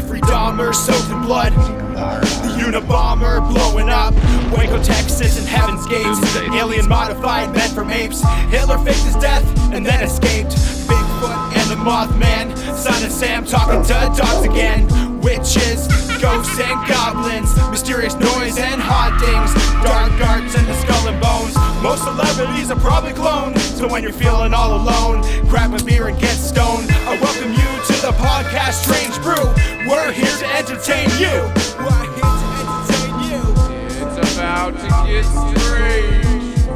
Jeffrey Dahmer soaked in blood, the Unabomber blowing up, Waco, Texas and Heaven's Gates, alien modified men from apes, Hitler faked his death and then escaped, Bigfoot and the Mothman, Son of Sam talking to dogs again, witches, ghosts and goblins, mysterious noise and hauntings, dark arts and the skull and bones. Most celebrities are probably cloned, so when you're feeling all alone, grab a beer and get stoned. I welcome you to the podcast Strange Brew. We're here to entertain you. We're here to entertain you. It's about to get strange.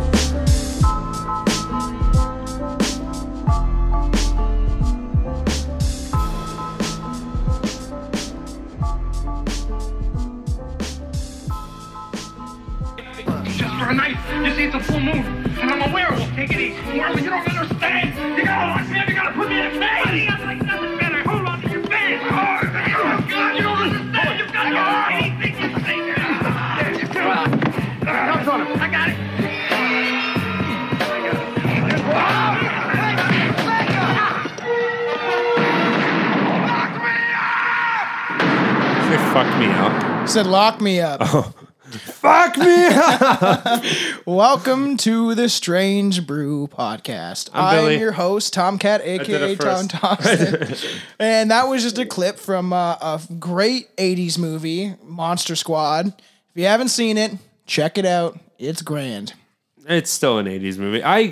For a night, you see it's a full moon, and I'm a werewolf. Take it easy, werewolf. You don't understand. You gotta lock me up. You gotta put me in a cage. I'm like nothing, man. I hold on to your face hard. Oh, God, you don't understand. You've got anything to say. There you go. Help on him. I got it. I got it. They fucked me up. You said lock me up. Oh. Fuck me up. Welcome to the Strange Brew Podcast. I'm your host, Tomcat, a.k.a. Tom Thompson. And that was just a clip from a great 80s movie, Monster Squad. If you haven't seen it, check it out. It's grand. It's still an 80s movie. I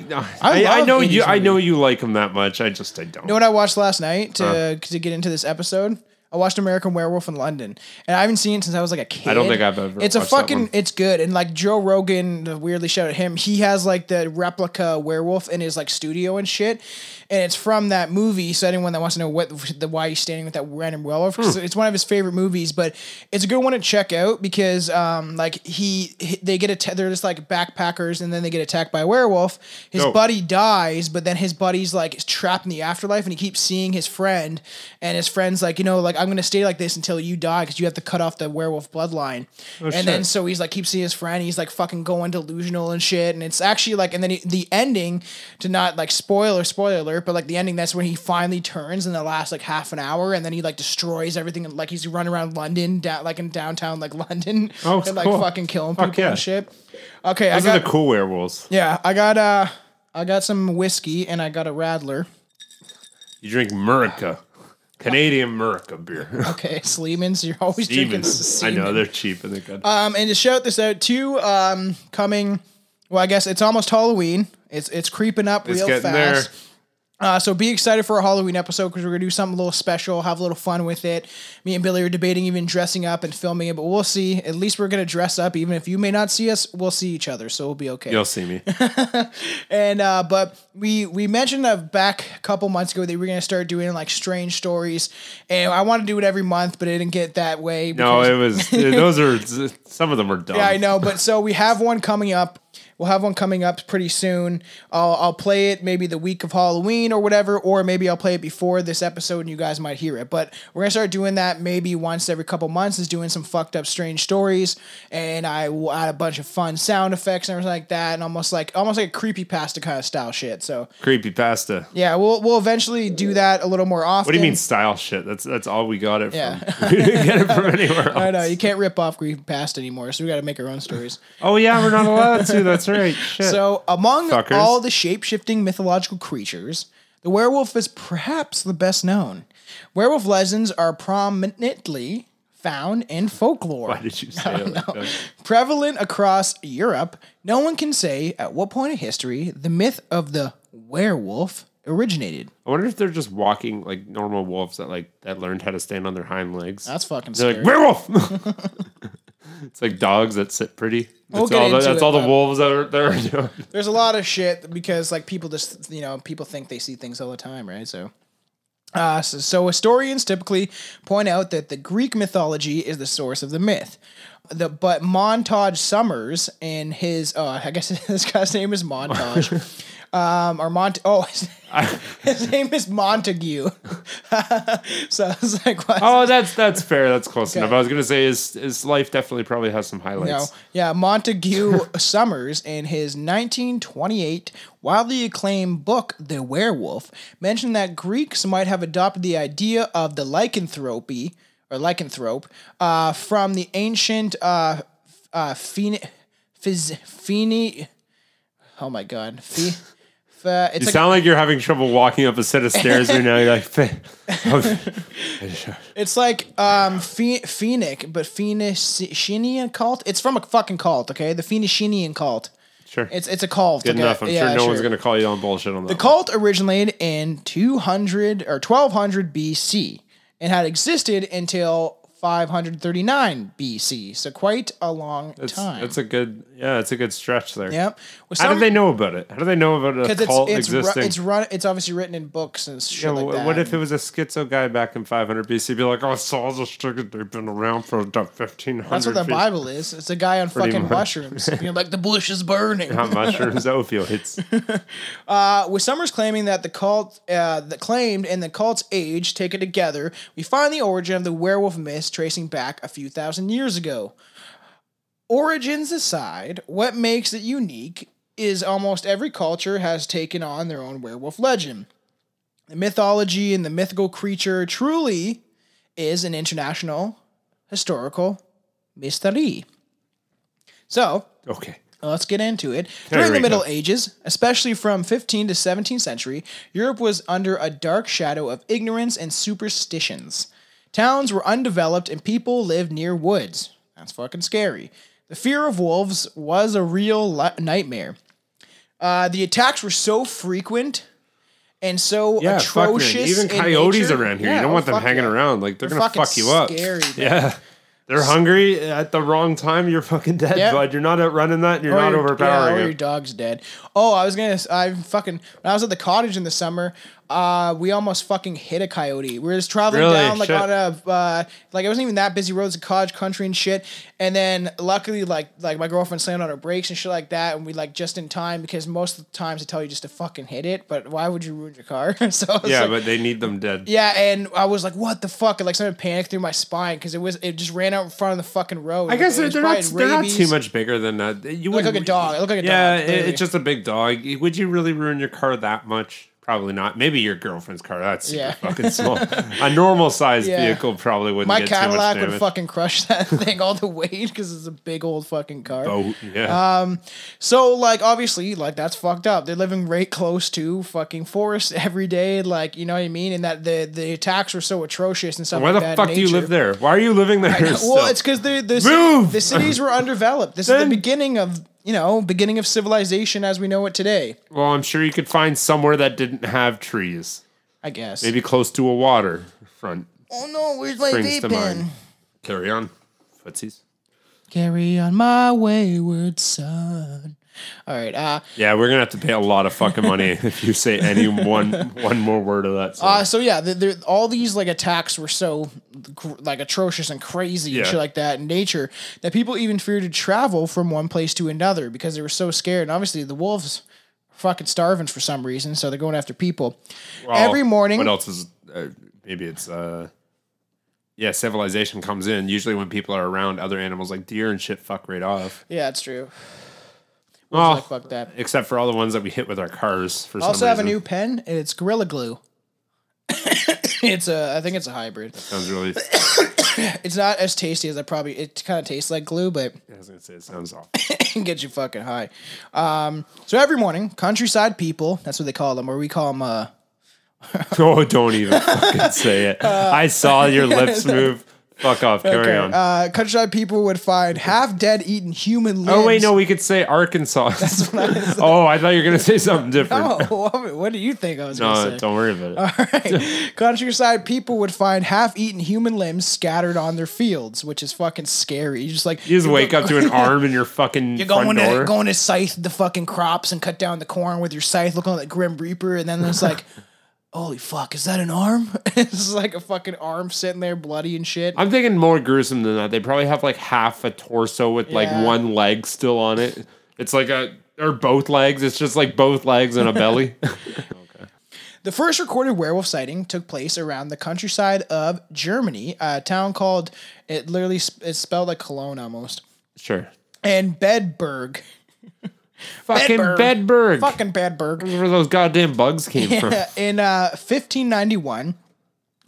know you like them that much. I don't. You know what I watched last night to get into this episode? I watched American Werewolf in London, and I haven't seen it since I was like a kid. I don't think I've ever. It's watched a fucking. That one. It's good, and like Joe Rogan weirdly showed at him. He has like the replica werewolf in his like studio and shit, and it's from that movie. So anyone that wants to know why he's standing with that random werewolf, it's one of his favorite movies. But it's a good one to check out because like they get they're just like backpackers, and then they get attacked by a werewolf. His buddy dies, but then his buddy's like trapped in the afterlife, and he keeps seeing his friend, and his friend's like, you know, like, I'm going to stay like this until you die because you have to cut off the werewolf bloodline. Oh, and shit. Then so he's like keeps seeing his friend. He's like fucking going delusional and shit. And it's actually like, and then the ending, to not like spoiler alert, but like the ending, that's when he finally turns in the last like half an hour. And then he like destroys everything. And like he's running around London, like in downtown like London. Oh, and like cool. Fucking killing people and shit. Okay. Those are the cool werewolves. Yeah. I got some whiskey and I got a Radler. You drink Murica. Canadian Murica beer. Okay, Sleeman's. You're always drinking Sleeman's. I know, they're cheap and they're good. And to shout this out too, coming, well, I guess it's almost Halloween. It's creeping up real fast. There. So be excited for a Halloween episode because we're going to do something a little special, have a little fun with it. Me and Billy are debating even dressing up and filming it, but we'll see. At least we're going to dress up. Even if you may not see us, we'll see each other, so we'll be okay. You'll see me. And but we mentioned back a couple months ago that we were going to start doing like strange stories, and I want to do it every month, but it didn't get that way. No, it was those are some of them are dumb. Yeah, I know, but so we have one coming up. We'll have one coming up pretty soon. I'll play it maybe the week of Halloween or whatever, or maybe I'll play it before this episode and you guys might hear it. But we're going to start doing that maybe once every couple months, is doing some fucked up strange stories. And I will add a bunch of fun sound effects and everything like that. And almost like a creepypasta kind of style shit. So creepypasta. Yeah, we'll eventually do that a little more often. What do you mean style shit? That's all we got it from. We didn't get it from anywhere else. I know. You can't rip off creepypasta anymore. So we got to make our own stories. Oh yeah, we're not allowed to. That's right. Right. Shit. So among all the shape-shifting mythological creatures, the werewolf is perhaps the best known. Werewolf legends are prominently found in folklore. Why did you say it like that? Prevalent across Europe, no one can say at what point in history the myth of the werewolf originated. I wonder if they're just walking like normal wolves that learned how to stand on their hind legs. That's fucking scary. They're like, werewolf! It's like dogs that sit pretty. That's all the wolves out there are doing. There's a lot of shit because like people just, you know, people think they see things all the time, right? So historians typically point out that the Greek mythology is the source of the myth. But Montague Summers and his, I guess this guy's name is Montague. His name is Montague. So I was like, what? Oh, that's fair. That's close enough. I was going to say his life definitely probably has some highlights. No. Yeah. Montague Summers in his 1928 wildly acclaimed book, The Werewolf, mentioned that Greeks might have adopted the idea of the lycanthropy or lycanthrope, from the ancient you sound like you're having trouble walking up a set of stairs right now. You're like, it's like Phoenician cult. It's from a fucking cult, okay? The Phoenician cult. Sure. It's a cult. Good enough. I'm sure no one's going to call you on bullshit on that. The cult originated in 200 or 1200 BC and had existed until 539 BC. So quite a long time. It's a good stretch there. Yep. Well, how do they know about it? How do they know about a cult existing? It's obviously written in books and shit like that. What if it was a schizo guy back in 500 BC? Be like, oh, Saul's a sugar. They've been around for about 1,500 That's what the Bible is. It's a guy on fucking mushrooms. Being like, the bush is burning. Not mushrooms, opioids. With Summers claiming that the cult, and the cult's age taken together, we find the origin of the werewolf myth tracing back a few thousand years ago. Origins aside, what makes it unique is almost every culture has taken on their own werewolf legend. The mythology and the mythical creature truly is an international historical mystery. So, okay, let's get into it. During the Middle Ages, especially from 15th to 17th century, Europe was under a dark shadow of ignorance and superstitions. Towns were undeveloped and people lived near woods. That's fucking scary. The fear of wolves was a real nightmare. The attacks were so frequent and so atrocious. Even coyotes around here. Yeah, you don't want them hanging around. Like, they're going to fuck you up. Scary, yeah. They're hungry at the wrong time. You're fucking dead, bud. You're not outrunning that. You're not overpowering it. Your dog's dead. Oh, when I was at the cottage in the summer, we almost fucking hit a coyote. We were just traveling down on a, it wasn't even that busy roads, cottage country and shit. And then luckily, like my girlfriend slammed on her brakes and shit like that. And we just in time, because most of the times they tell you just to fucking hit it, but why would you ruin your car? But they need them dead. Yeah. And I was like, what the fuck? And something panicked through my spine. Cause it just ran out in front of the fucking road. I guess they're not too much bigger than that. You look like a dog. Yeah. It's just a big dog. Would you really ruin your car that much? Probably not. Maybe your girlfriend's car. That's super fucking small. A normal sized vehicle probably wouldn't get too much damage. My Cadillac would fucking crush that thing all the way because it's a big old fucking car. Oh, yeah. Obviously, that's fucked up. They're living right close to fucking forest every day. You know what I mean? And that the attacks were so atrocious and stuff. Why the fuck do you live there? Why are you living there? Well, it's because the cities were undeveloped. This is the beginning of civilization as we know it today. Well, I'm sure you could find somewhere that didn't have trees. I guess. Maybe close to a water front. Oh, no, where's my vape pen? Carry on, footsies. Carry on my wayward son. All right. We're going to have to pay a lot of fucking money if you say any one more word of that. All these attacks were so atrocious and crazy and shit like that in nature that people even feared to travel from one place to another because they were so scared. And obviously the wolves are fucking starving for some reason, so they're going after people. Well, every morning. What else is maybe it's civilization comes in. Usually when people are around, other animals like deer and shit fuck right off. Yeah, it's true. Oh, fuck that. Except for all the ones that we hit with our cars for some reason. I also have a new pen, and it's Gorilla Glue. I think it's a hybrid. That sounds really... It's not as tasty as it kind of tastes like glue, but... I was going to say, it sounds awful. It can get you fucking high. So every morning, countryside people, that's what they call them, or we call them... Oh, don't even fucking say it. I saw your lips move... Fuck off, carry on. Countryside people would find half-dead, eaten human limbs. Oh, wait, no, we could say Arkansas. That's what I was Oh, I thought you were going to say something different. No, what do you think I was going to say? No, don't worry about it. All right. Countryside people would find half-eaten human limbs scattered on their fields, which is fucking scary. You wake up to an arm in your fucking front door. You're going to scythe the fucking crops and cut down the corn with your scythe, looking like Grim Reaper, and then it's like... Holy fuck, is that an arm? It's like a fucking arm sitting there bloody and shit. I'm thinking more gruesome than that. They probably have half a torso with one leg still on it. It's or both legs. It's just both legs and a belly. Okay. The first recorded werewolf sighting took place around the countryside of Germany, a town called, it literally is spelled like Cologne almost. Sure. And Bedburg. Fucking Bedburg. Fucking Bedburg. Where those goddamn bugs came from. In 1591,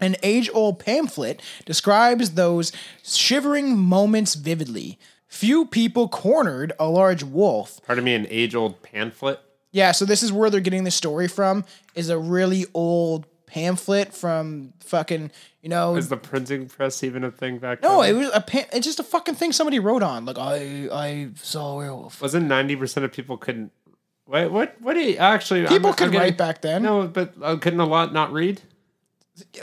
An age-old pamphlet describes those shivering moments vividly. Few people cornered a large wolf. Pardon me, an age-old pamphlet? Yeah, so this is where they're getting the story from, is a really old pamphlet from fucking, you know... Is the printing press even a thing back then? No, it was it's just a fucking thing somebody wrote on. Like, I saw a werewolf. Wasn't 90% of people couldn't... Wait, what do you... Actually... People could write back then. No, but couldn't a lot not read?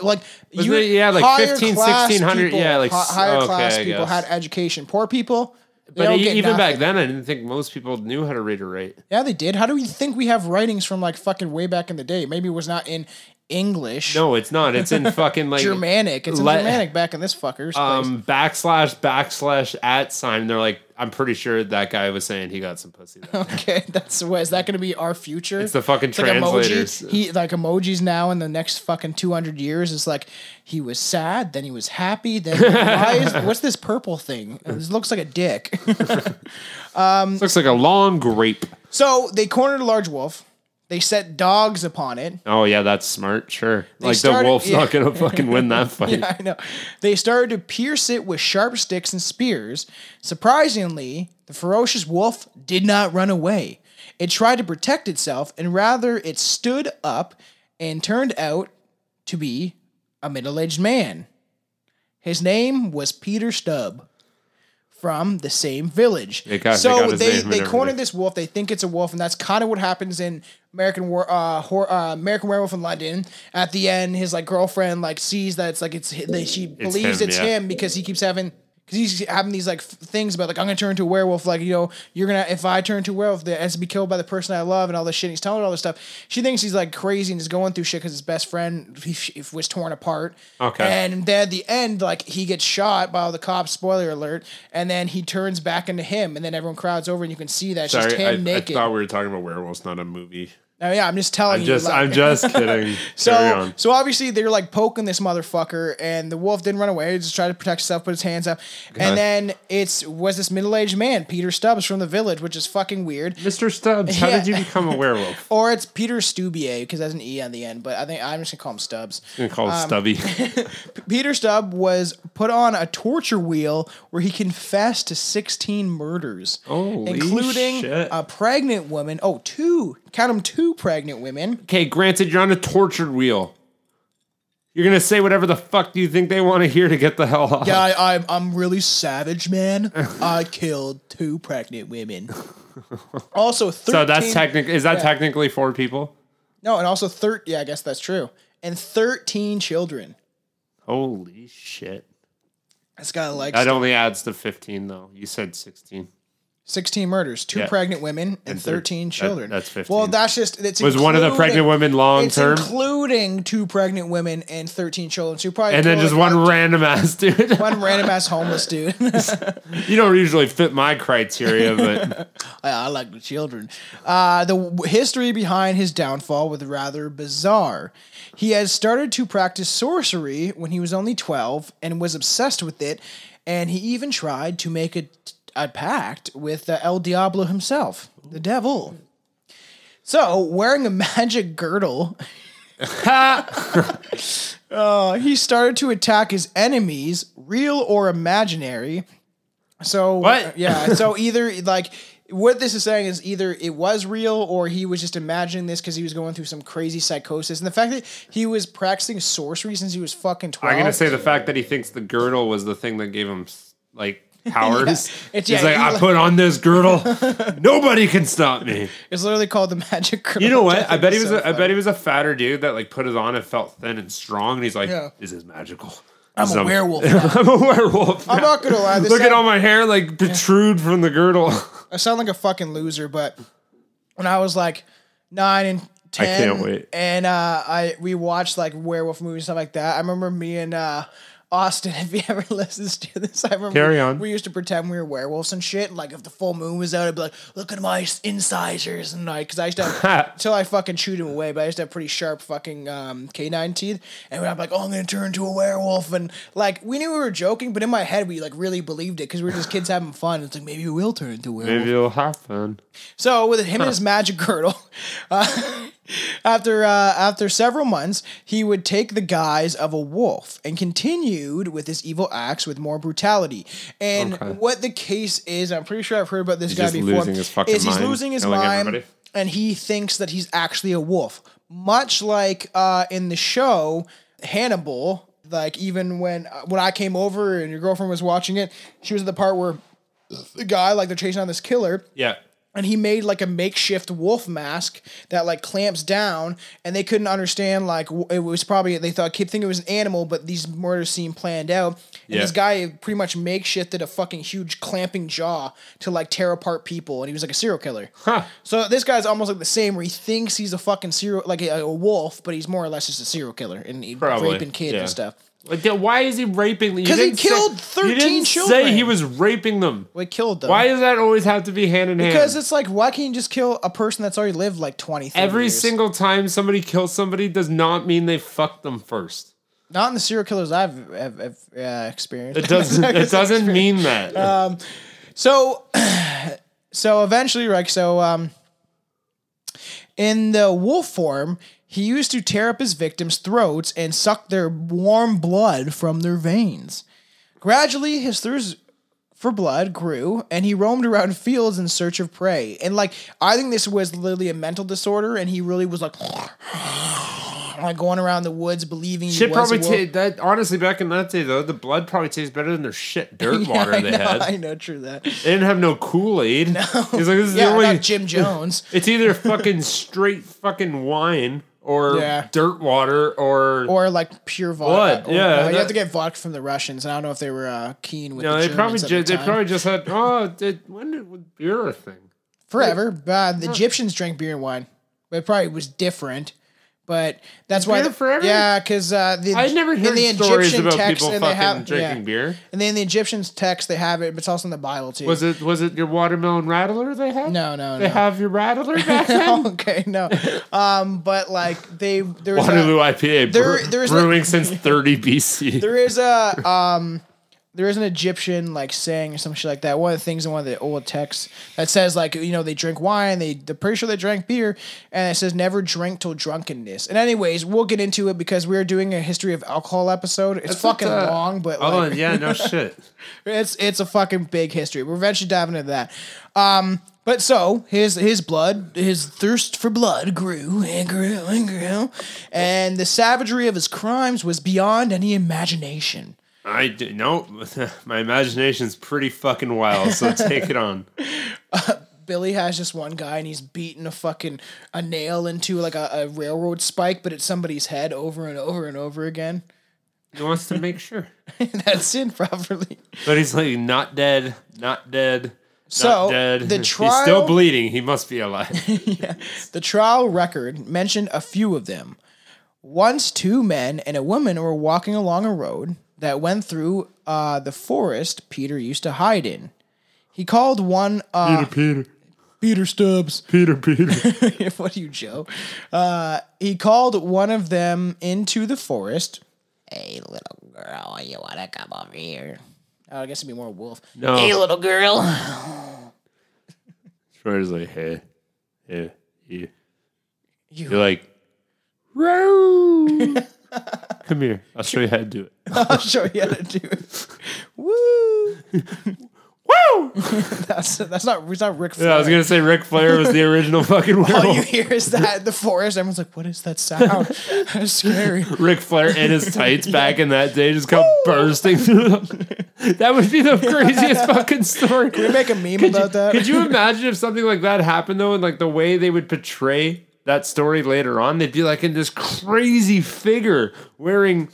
Like, you, it, yeah, like 15, 1600, people, yeah, like higher class people had education. Poor people, but even back then, I didn't think most people knew how to read or write. Yeah, they did. How do you think we have writings from like fucking way back in the day? Maybe it was not in English. No, it's not. It's in fucking like Germanic. It's in Germanic back in this fucker's place. / @ . They're like, I'm pretty sure that guy was saying he got some pussy. Okay, that's what. Is that going to be our future? It's the fucking translators. Like, emojis now in the next fucking 200 years. It's like he was sad, then he was happy, then what's this purple thing? This looks like a dick. Looks like a long grape. So they cornered a large wolf. They set dogs upon it. Oh, yeah, that's smart. Sure. The wolf's not going to fucking win that fight. Yeah, I know. They started to pierce it with sharp sticks and spears. Surprisingly, the ferocious wolf did not run away. It tried to protect itself, and rather it stood up and turned out to be a middle-aged man. His name was Peter Stumpp. From the same village. They cornered this wolf. They think it's a wolf, and that's kind of what happens in American Werewolf in London. At the end, his like girlfriend like sees that she believes it's him because he keeps having these like things about like, I'm gonna turn into a werewolf, like, you know, you're gonna, if I turn into a werewolf, that has to be killed by the person I love and all this shit. And he's telling her all this stuff. She thinks he's like crazy and is going through shit because his best friend he was torn apart. Okay. And then at the end, like, he gets shot by all the cops. Spoiler alert. And then he turns back into him, and then everyone crowds over, and you can see that it's just him naked. I thought we were talking about werewolves, not a movie. Oh, yeah, I'm just telling you. I'm just kidding. So obviously they're like poking this motherfucker, and the wolf didn't run away. He just tried to protect himself, put his hands up. Okay. And then it was this middle-aged man, Peter Stumpp from the village, which is fucking weird. Mr. Stubbs, how did you become a werewolf? Or it's Peter Stubier, because there's an E on the end, but I think I'm just going to call him Stubbs. I'm going to call him Stubby. Peter Stumpp was put on a torture wheel where he confessed to 16 murders, including a pregnant woman. Oh, two. Count them, two pregnant women. Okay, granted, you're on a torture wheel. You're going to say whatever the fuck you think they want to hear to get the hell off. Yeah, I'm really savage, man. I killed two pregnant women. Also, 13... So that's technically... Is that technically four people? No, and also 13... Yeah, I guess that's true. And 13 children. Holy shit. That's got to like... That only adds to 15, though. You said 16. 16 murders, two pregnant women, and 13 children. That's 15. Well, that's just... Was one of the pregnant women long-term? It's including two pregnant women and 13 children. So probably and then just like one random-ass dude. One random-ass homeless dude. You don't usually fit my criteria, but... I like the children. The history behind his downfall was rather bizarre. He had started to practice sorcery when he was only 12 and was obsessed with it, and he even tried to make a pact with El Diablo himself, the devil. So, wearing a magic girdle, he started to attack his enemies, real or imaginary. So, what? Yeah, so either like... What this is saying is either it was real or he was just imagining this because he was going through some crazy psychosis. And the fact that he was practicing sorcery since he was fucking 12. I'm going to say the fact that he thinks the girdle was the thing that gave him, like, powers. I put on this girdle. Nobody can stop me. It's literally called the magic girdle. You know what? I bet he was a fatter dude that, like, put it on and felt thin and strong. And he's like, this is magical. I'm a werewolf. I'm a werewolf. I'm not going to lie. Look at all my hair, like, protrude from the girdle. I sound like a fucking loser, but when I was like 9 and 10, I can't wait. And we watched like werewolf movies and stuff like that. I remember me and Austin, if he ever listens to this, we used to pretend we were werewolves and shit. Like, if the full moon was out, I'd be like, look at my incisors. And like, because I used to have, until I fucking chewed him away, but I used to have pretty sharp fucking canine teeth. And I'd be like, I'm going to turn into a werewolf. And like, we knew we were joking, but in my head, we like really believed it because we were just kids having fun. It's like, maybe we'll turn into a werewolf. Maybe it'll happen. So, with him and his magic girdle, After several months, he would take the guise of a wolf and continued with his evil acts with more brutality. And what the case is, I'm pretty sure I've heard about this guy before, losing his fucking is he's mind, losing his mind everybody. And he thinks that he's actually a wolf. Much like in the show, Hannibal, like even when I came over and your girlfriend was watching it, she was at the part where the guy, like they're chasing on this killer. Yeah. And he made like a makeshift wolf mask that like clamps down, and they couldn't understand, like it was probably, they thought, kid think it was an animal, but these murders seemed planned out. And this guy pretty much makeshifted a fucking huge clamping jaw to like tear apart people. And he was like a serial killer. Huh. So this guy's almost like the same, where he thinks he's a fucking serial, like a wolf, but he's more or less just a serial killer and raping kids and stuff. Like, why is he raping them? Because he killed 13 children. You didn't say he was raping them. Well, he killed them. Why does that always have to be hand in hand? Because it's like, why can't you just kill a person that's already lived like 20, 30 years? Every single time somebody kills somebody does not mean they fucked them first. Not in the serial killers I've experienced. It doesn't mean that. So eventually, like, in the wolf form, he used to tear up his victims' throats and suck their warm blood from their veins. Gradually, his thirst for blood grew, and he roamed around fields in search of prey. And, like, I think this was literally a mental disorder, and he really was, like going around the woods believing he was a wolf. That, honestly, back in that day, though, the blood probably tastes better than their shit dirt water had. I know, true that. They didn't have no Kool-Aid. No. He's like, this is the only... not Jim Jones. It's either fucking straight fucking wine... or dirt water, or like pure vodka. Blood. Yeah, you have to get vodka from the Russians. I don't know if they were keen with. No, the Germans they probably just had. When did beer a thing? Forever, the Egyptians drank beer and wine. It probably was different, but that's why. Beer forever? Yeah, because I never heard the stories Egyptian about text, people fucking drinking beer. And then the Egyptians text they have it, but it's also in the Bible too. Was it your watermelon rattler they had? No. They have your rattler back then? Okay, no. But like there was Waterloo IPA brewing since 30 BC. There is an Egyptian like saying or some shit like that. One of the things in one of the old texts that says like, you know, they drink wine, they're pretty sure they drank beer, and it says never drink till drunkenness. And anyways, we'll get into it because we're doing a history of alcohol episode. It's fucking long, but no shit. It's a fucking big history. We're eventually diving into that. But so his thirst for blood grew and grew and grew, and the savagery of his crimes was beyond any imagination. My imagination's pretty fucking wild, so take it on. Billy has this one guy, and he's beating a nail into like a railroad spike, but it's somebody's head over and over and over again. He wants to make sure that's in properly. But he's like, not dead. So the trial, he's still bleeding. He must be alive. The trial record mentioned a few of them. Once, two men and a woman were walking along a road that went through the forest Peter used to hide in. He called one... Peter Stubbs. Peter. What are you, Joe? He called one of them into the forest. Hey, little girl, you want to come over here? I guess it'd be more wolf. No. Hey, little girl. Schroeder's like, hey, you. You're like, row. Come here. I'll show you how to do it. Woo! Woo! It's not Ric Flair. Yeah, I was going to say Ric Flair was the original fucking werewolf. All you hear is that in the forest. Everyone's like, what is that sound? That's scary. Ric Flair in his tights back in that day just come bursting through them. That would be the craziest fucking story. Can we make a meme about that? Could you imagine if something like that happened, though, and like the way they would portray that story later on? They'd be like in this crazy figure wearing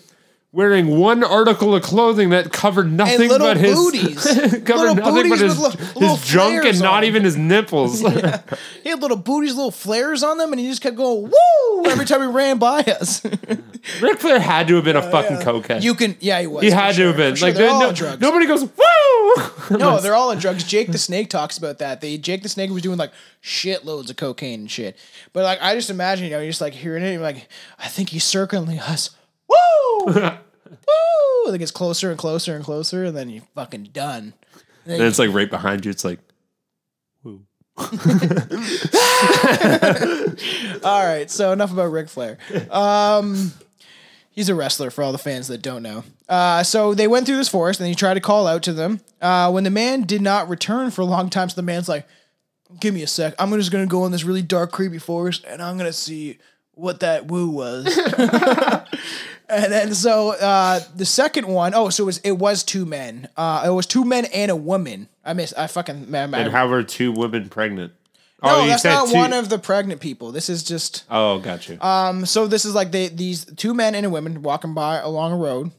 one article of clothing that covered nothing but his booties. His junk and not even his nipples. Yeah. He had little booties, little flares on them, and he just kept going woo every time he ran by us. Ric Flair had to have been a fucking cokehead. He was. He had to have been. Like, they're all on drugs. Nobody goes woo. No, they're all on drugs. Jake the Snake talks about that. Jake the Snake was doing like shitloads of cocaine and shit. But like, I just imagine, you know, you're just like hearing it, and you're like, I think he's circling us. Woo! Woo! It gets closer and closer and closer, and then you're fucking done. And it's like right behind you. It's like, woo. All right, so enough about Ric Flair. He's a wrestler for all the fans that don't know. So they went through this forest, and he tried to call out to them. When the man did not return for a long time, so the man's like, give me a sec. I'm just going to go in this really dark, creepy forest, and I'm going to see what that woo was. And then so the second one, so it was two men. It was two men and a woman. And how were two women pregnant? No, that's not one of the pregnant people. This is just... Oh, gotcha. So this is like these two men and a woman walking by along a road,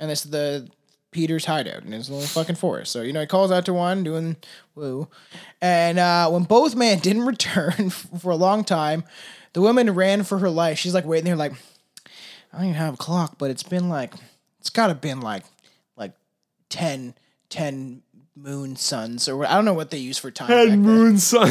and this is the Peter's hideout, and it's a little fucking forest. So, you know, he calls out to one, doing woo. And when both men didn't return for a long time, the woman ran for her life. She's like waiting there like, I don't even have a clock, but it's been like... It's gotta been like 10 moon suns, or I don't know what they use for time back then. So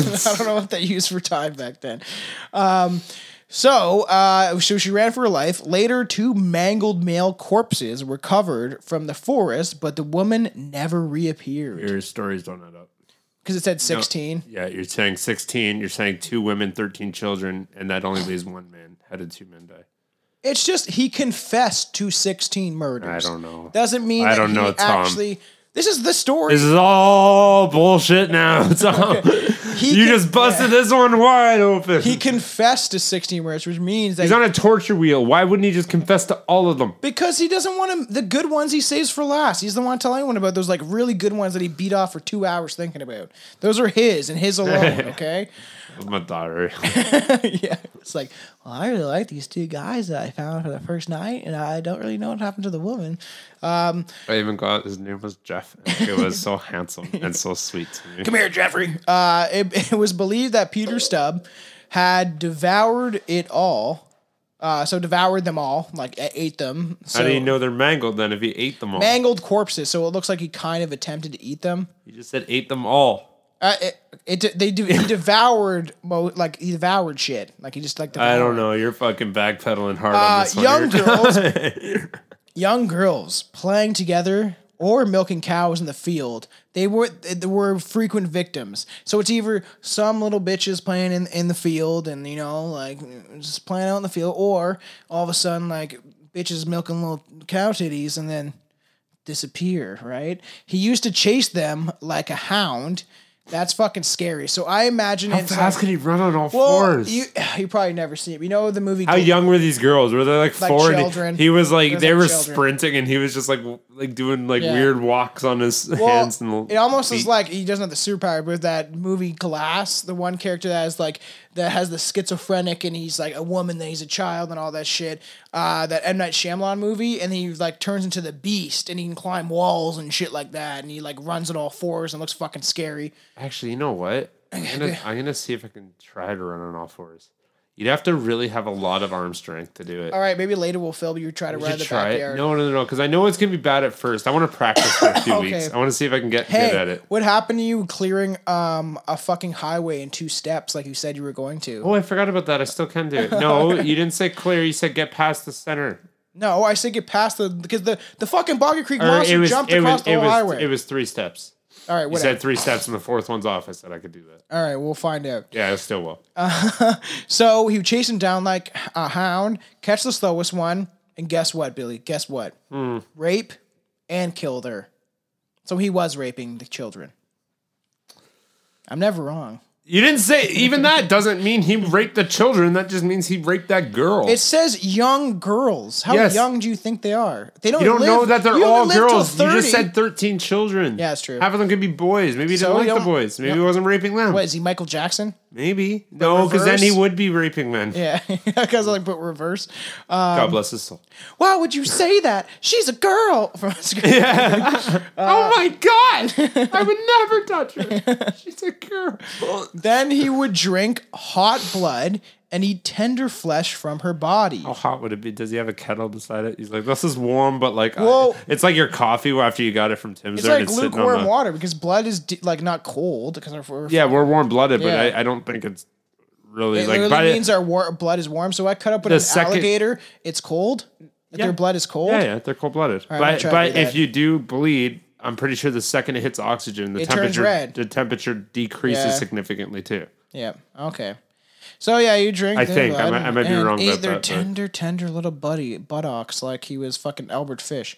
she ran for her life. Later, two mangled male corpses were recovered from the forest, but the woman never reappeared. Your stories don't add up. Because it said 16? No. Yeah, you're saying 16, you're saying 2 women, 13 children, and that only leaves 1 man. How did 2 men die? It's just he confessed to 16 murders. I don't know. Doesn't mean I don't know, Tom. Actually... This is the story. This is all bullshit now, Tom. You just busted this one wide open. He confessed to 16 murders, which means that... He's on a torture wheel. Why wouldn't he just confess to all of them? Because he doesn't want to... The good ones he saves for last. He doesn't want to tell anyone about those like really good ones that he beat off for 2 hours thinking about. Those are his and his alone, okay? My daughter. Yeah. It's like, well, I really like these 2 guys that I found for the first night, and I don't really know what happened to the woman. I even got his name was Jeff. It was so handsome and so sweet to me. Come here, Jeffrey. It was believed that Peter Stumpp had devoured it all. So devoured them all, like ate them. So, how do you know they're mangled then if he ate them all? Mangled corpses. So it looks like he kind of attempted to eat them. You just said ate them all. He devoured he devoured shit. Like he just like devoured. I don't know. You're fucking backpedaling hard on this one. Young girls playing together or milking cows in the field. They were frequent victims. So it's either some little bitches playing in the field and you know like just playing out in the field, or all of a sudden like bitches milking little cow titties and then disappear. Right? He used to chase them like a hound. That's fucking scary. So I imagine... How fast can he run on all fours? You probably never see it. You know the movie... How young were these girls? Were they like 4? Children. He was like... They were sprinting and he was just like doing like weird walks on his hands and feet. It almost is like he doesn't have the superpower, but that movie Glass, the one character that is like... That has the schizophrenic and he's like a woman, then he's a child and all that shit. That M. Night Shyamalan movie, and he like turns into the beast and he can climb walls and shit like that, and he like runs on all fours and looks fucking scary. Actually, you know what? I'm gonna see if I can try to run on all fours. You'd have to really have a lot of arm strength to do it. All right, maybe later we'll film you try to run in the backyard. No, because I know it's going to be bad at first. I want to practice for a few weeks. I want to see if I can get good at it. What happened to you clearing a fucking highway in 2 steps like you said you were going to? Oh, I forgot about that. I still can do it. No, you didn't say clear. You said get past the center. No, I said get past because the fucking Boggy Creek monster jumped across the whole highway. It was 3 steps. All right, whatever. You said 3 steps and the 4th one's off. I said I could do that. All right, we'll find out. Yeah, I still will. So he would chase him down like a hound, catch the slowest one, and guess what, Billy? Guess what? Rape and kill her. So he was raping the children. I'm never wrong. You didn't say, even that doesn't mean he raped the children. That just means he raped that girl. It says young girls. How young do you think they are? You don't know that they're all girls. You just said 13 children. Yeah, that's true. Half of them could be boys. Maybe he didn't like the boys. Maybe he wasn't raping them. What, is he Michael Jackson? Maybe. No, because then he would be raping men. Yeah, because I put reverse. God bless his soul. Why would you say that? She's a girl. Oh my God. I would never touch her. She's a girl. Then he would drink hot blood and eat tender flesh from her body. How hot would it be? Does he have a kettle beside it? He's like, this is warm, but like, it's like your coffee after you got it from Tim's. It's like lukewarm water because blood is like not cold. Because we're warm blooded, but I don't think it's really like. It means our blood is warm. So I cut up with an alligator. It's cold. Yeah. Their blood is cold. Yeah, they're cold blooded. Right, but if you do bleed. I'm pretty sure the second it hits oxygen, the temperature decreases significantly too. Yeah. Okay. So yeah, you drink. I might be wrong. Ate about their tender little buttocks like he was fucking Albert Fish.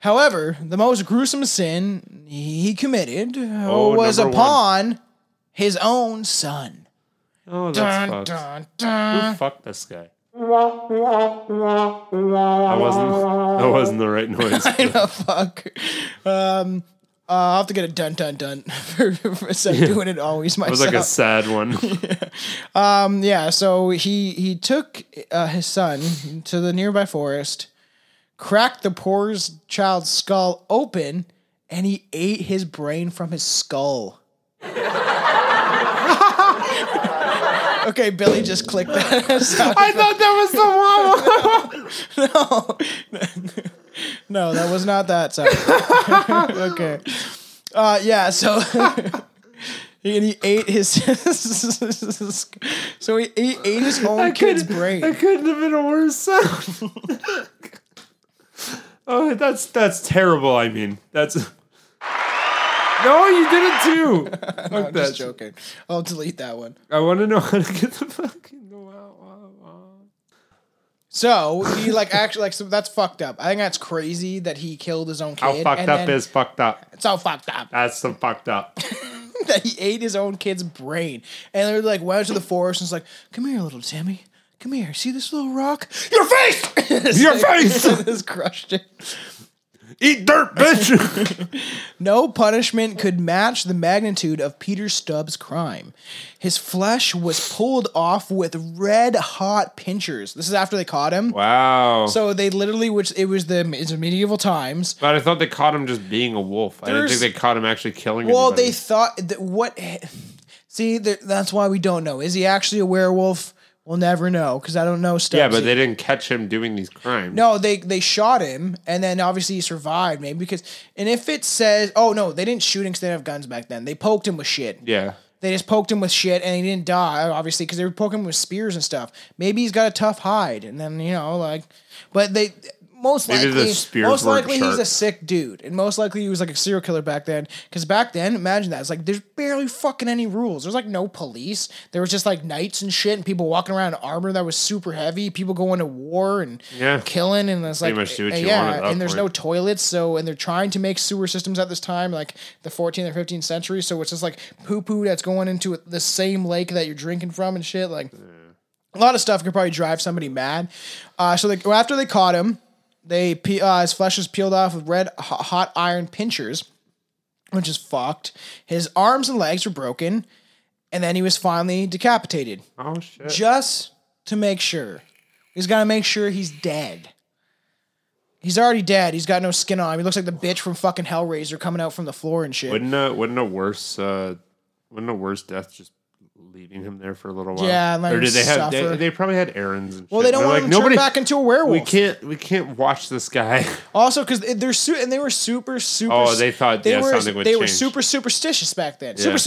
However, the most gruesome sin he committed was upon his own son. Oh, that's fucked. Who fucked this guy? That wasn't the right noise. I know, fuck. I'll have to get a dun-dun-dun for doing it always myself. It was like a sad one. Yeah. So he took his son to the nearby forest, cracked the poor child's skull open, and he ate his brain from his skull. Okay, Billy just clicked that. I thought that was the mama. No, that was not that sound. Okay. So he ate his... so he ate his own kid's brain. That couldn't have been a worse sound. Oh, that's terrible, I mean. That's... No, you did it too. No, I'm just joking. I'll delete that one. I want to know how to get the fucking wow. So he so that's fucked up. I think that's crazy that he killed his own kid. It's all fucked up. That's so fucked up. That he ate his own kid's brain, and they're like went out to the forest and was like, "Come here, little Timmy. Come here. See this little rock? Your face. Your face." Just crushed it. Eat dirt, bitch! No punishment could match the magnitude of Peter Stubbs' crime. His flesh was pulled off with red-hot pincers. This is after they caught him. Wow. So they literally, it's medieval times. But I thought they caught him just being a wolf. I didn't think they caught him actually killing anybody. Well, they thought... that's why we don't know. Is he actually a werewolf? We'll never know, because I don't know stuff. Yeah, but they didn't catch him doing these crimes. No, they shot him, and then obviously he survived, maybe, and if it says, oh, no, they didn't shoot him because they didn't have guns back then. They poked him with shit. Yeah. They just poked him with shit, and he didn't die, obviously, because they were poking him with spears and stuff. Maybe he's got a tough hide, and then, but they... Most likely he's a sick dude, and most likely he was like a serial killer back then. Because back then, imagine that, it's like there's barely fucking any rules. There's like no police. There was just like knights and shit, and people walking around in armor that was super heavy. People going to war and killing, and it's like and there's no toilets. So and they're trying to make sewer systems at this time, like the 14th or 15th century. So it's just like poo poo that's going into the same lake that you're drinking from and shit. Like a lot of stuff could probably drive somebody mad. So after they caught him. His flesh is peeled off with red hot iron pincers, which is fucked. His arms and legs were broken, and then he was finally decapitated. Oh shit! Just to make sure, he's got to make sure he's dead. He's already dead. He's got no skin on him. He looks like the bitch from fucking Hellraiser coming out from the floor and shit. Wouldn't a worse death just leaving him there for a little while? Yeah, or did they have? They probably had errands. And they don't want him to turn back into a werewolf. We can't watch this guy. Also, because they were super. Oh, they thought something would change. They were super superstitious back then. Yeah. Super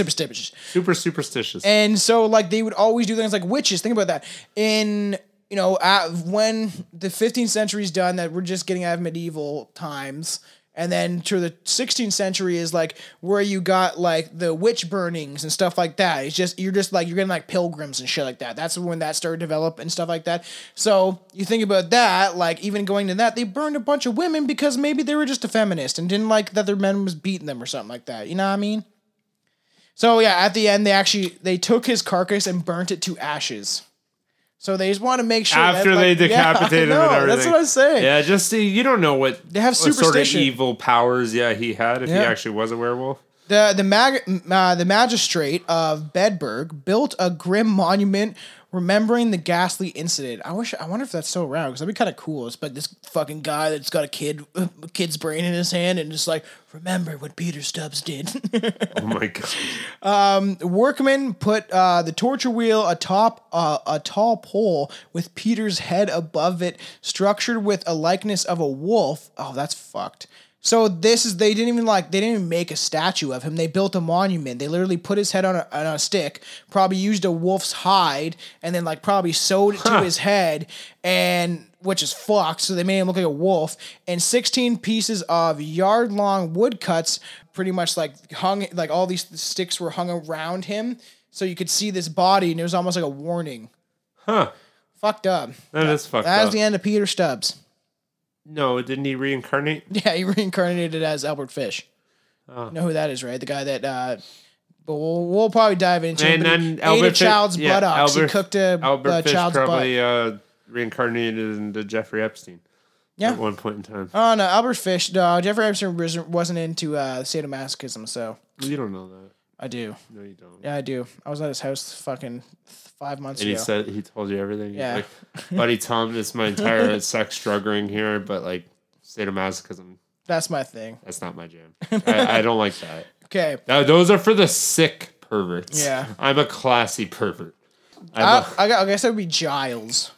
superstitious. And so, they would always do things like witches. Think about that. When the 15th century's done, that we're just getting out of medieval times. And then to the 16th century is where you got the witch burnings and stuff like that. It's just you're getting pilgrims and shit like that. That's when that started to develop and stuff like that. So you think about that, even going to that, they burned a bunch of women because maybe they were just a feminist and didn't like that their men was beating them or something like that. You know what I mean? So yeah, at the end they took his carcass and burnt it to ashes. So they just want to make sure after they decapitated him and everything. That's what I'm saying. Yeah, just see, you don't know what they have sort of evil powers. Yeah, he had if he actually was a werewolf. The magistrate of Bedburg built a grim monument remembering the ghastly incident. I wonder if that's still around because that'd be kind of cool. It's like this fucking guy that's got a kid's brain in his hand and just remember what Peter Stubbs did. Oh my god! Workmen put the torture wheel atop a tall pole with Peter's head above it, structured with a likeness of a wolf. Oh, that's fucked. So they didn't even make a statue of him. They built a monument. They literally put his head on a stick, probably used a wolf's hide, and then probably sewed it to his head, and which is fucked, so they made him look like a wolf, and 16 pieces of yard-long woodcuts pretty much hung, all these sticks were hung around him. so you could see this body, and it was almost like a warning. Huh. Fucked up. That is fucked up. That was the end of Peter Stumpp. No, didn't he reincarnate? Yeah, he reincarnated as Albert Fish. Oh. You know who that is, right? The guy that... But we'll probably dive into it. And then Albert Fish reincarnated into Jeffrey Epstein. Yeah. At one point in time. Oh, no. Albert Fish. Jeffrey Epstein wasn't into sadomasochism, so. You don't know that. I do. No, you don't. Yeah, I do. I was at his house fucking 5 months ago. And he told you everything? Yeah. Like, buddy, Tom, this is my entire sex struggling here, but like sadomasochism. That's my thing. That's not my jam. I don't like that. Okay. Now, those are for the sick perverts. Yeah. I'm a classy pervert. I guess that would be Giles.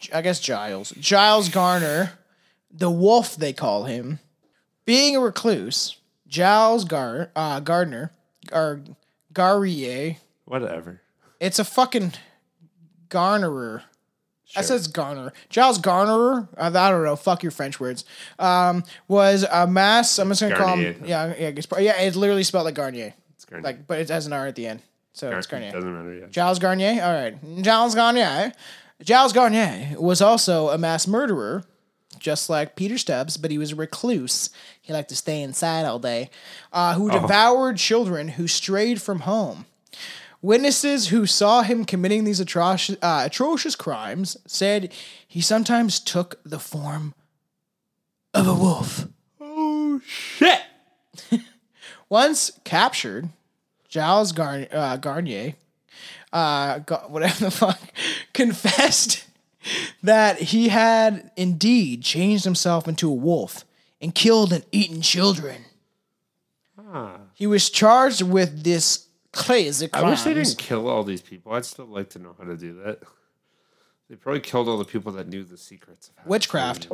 Giles Garnier, the wolf they call him. Being a recluse, Giles Gardner, or Garnier. Whatever. It's a fucking garnerer. Sure. That says Garnier. Giles Garnier, I don't know, fuck your French words, was a mass, I'm just going to call him, it's literally spelled like Garnier. It's Garnier. Like, but it has an R at the end, so it's Garnier. Doesn't matter, yeah. Giles Garnier, all right. Giles Garnier was also a mass murderer, just like Peter Stumpp, but he was a recluse. He liked to stay inside all day, who devoured children who strayed from home. Witnesses who saw him committing these atrocious crimes said he sometimes took the form of a wolf. Oh, shit. Once captured, Giles Garnier, whatever the fuck, confessed that he had indeed changed himself into a wolf and killed and eaten children. Huh. He was charged with this crazy crimes. I wish they didn't kill all these people. I'd still like to know how to do that. They probably killed all the people that knew the secrets of how witchcraft.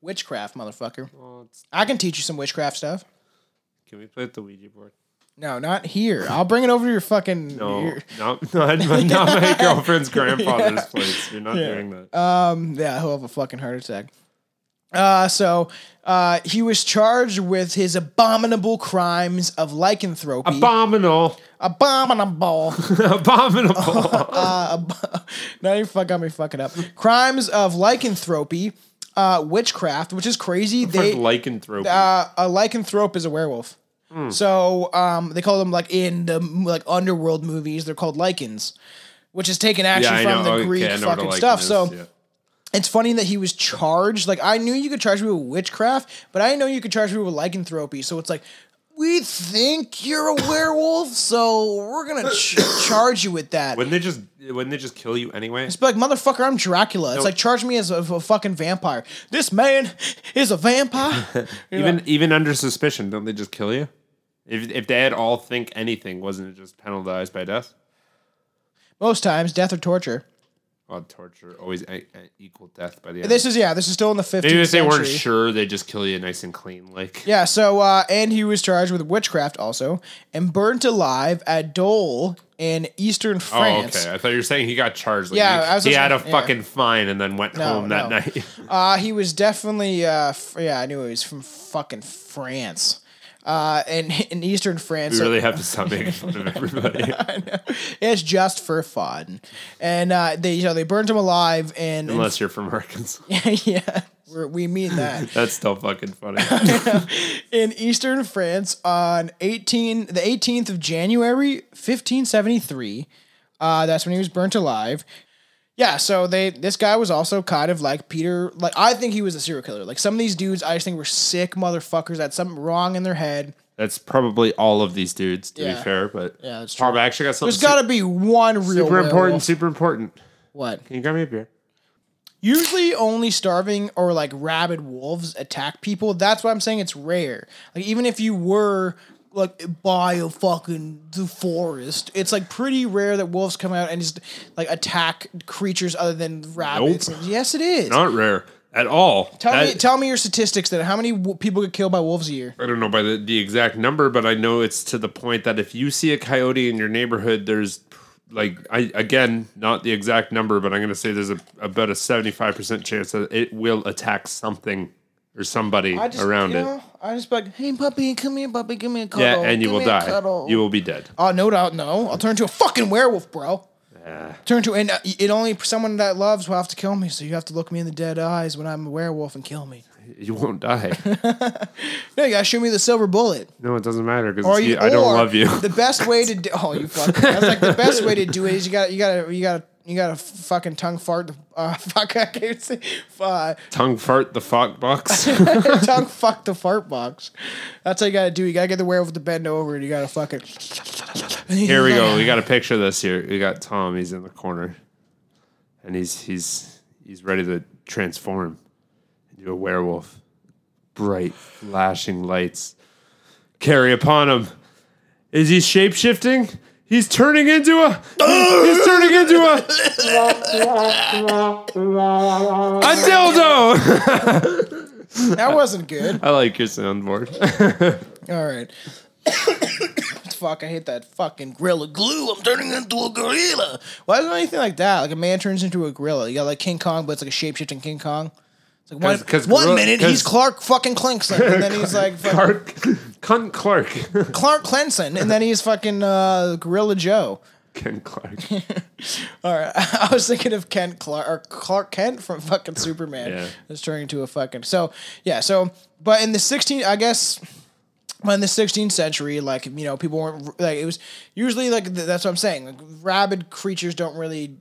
Witchcraft, motherfucker. Well, I can teach you some witchcraft stuff. Can we play with the Ouija board? No, not here. I'll bring it over to your fucking... not my girlfriend's grandfather's place. You're not doing that. He'll have a fucking heart attack. So he was charged with his abominable crimes of lycanthropy. Now you got me fucking up. Crimes of lycanthropy, witchcraft, which is crazy. Lycanthropy. A lycanthrope is a werewolf. Mm. So they call them like in the like underworld movies, they're called lycans, which is taken actually from the Greek fucking stuff. Is, so. Yeah. It's funny that he was charged. Like, I knew you could charge people with witchcraft, but I didn't know you could charge people with lycanthropy. So it's like, we think you're a werewolf, so we're gonna charge you with that. Wouldn't they just kill you anyway? It's like, motherfucker, I'm Dracula. It's like, charge me as a fucking vampire. This man is a vampire. Even under suspicion, don't they just kill you? If they had all think anything, wasn't it just penalized by death? Most times, death or torture. Oh, torture always equal death by the end. This is still in the 15th century. Maybe if they weren't sure, they just kill you nice and clean, like. Yeah. So, and he was charged with witchcraft also, and burnt alive at Dole in eastern France. Oh, okay. I thought you were saying he got charged. Like, yeah, he had a fucking fine and then went home that night. He was definitely. I knew he was from fucking France. And in eastern France, we really have to stop making fun of everybody. I know. It's just for fun, and they burned him alive. And unless you're from Arkansas, yeah, we mean that. That's still fucking funny. In eastern France, on the 18th of January, 1573, that's when he was burnt alive. Yeah, so this guy was also kind of like Peter. Like, I think he was a serial killer. Like, some of these dudes, I just think were sick motherfuckers that had something wrong in their head. That's probably all of these dudes, to be fair. But yeah, that's true. I actually got something. There's got to be one real werewolf. Super important. What? Can you grab me a beer? Usually, only starving or like rabid wolves attack people. That's why I'm saying it's rare. Like, even if you were like by a fucking the forest, it's like pretty rare that wolves come out and just like attack creatures other than rabbits. Nope. Yes, it is not rare at all. Tell me your statistics then. How many people get killed by wolves a year? I don't know by the exact number, but I know it's to the point that if you see a coyote in your neighborhood, there's like, not the exact number, but I'm going to say there's about a 75% chance that it will attack something or somebody around it. I just be like, hey, puppy, come here, puppy, give me a cuddle. Yeah, and you will die. You will be dead. Oh, no doubt, no. I'll turn into a fucking werewolf, bro. And it only someone that loves will have to kill me, so you have to look me in the dead eyes when I'm a werewolf and kill me. You won't die. No, you gotta shoot me the silver bullet. No, it doesn't matter because I don't love you. The best way to do, oh, you fucking. That's like the best way to do it is you gotta fucking tongue fart the fuck. I can't say tongue fart the fuck box. Tongue fuck the fart box. That's how you gotta do. You gotta get the werewolf to bend over, and you gotta fucking. Here we go. We gotta picture this. Here we got Tom. He's in the corner, and he's ready to transform into a werewolf. Bright, flashing lights carry upon him. Is he shape shifting? He's turning into a a dildo. That wasn't good. I like your soundboard. All right. Fuck, I hate that fucking Gorilla Glue. I'm turning into a gorilla. Why isn't anything like that? Like a man turns into a gorilla. You got like King Kong, but it's like a shape-shifting King Kong. It's like one minute he's Clark fucking Clinton, and then he's like Clark Clinton, and then he's fucking Gorilla Joe. Ken Clark. All right, I was thinking of Kent Clark or Clark Kent from fucking Superman. Yeah. Is turning into a fucking but in the 16th, I guess. Well, in the 16th century, like, you know, people weren't, like, it was usually, like, that's what I'm saying. Like, rabid creatures don't really,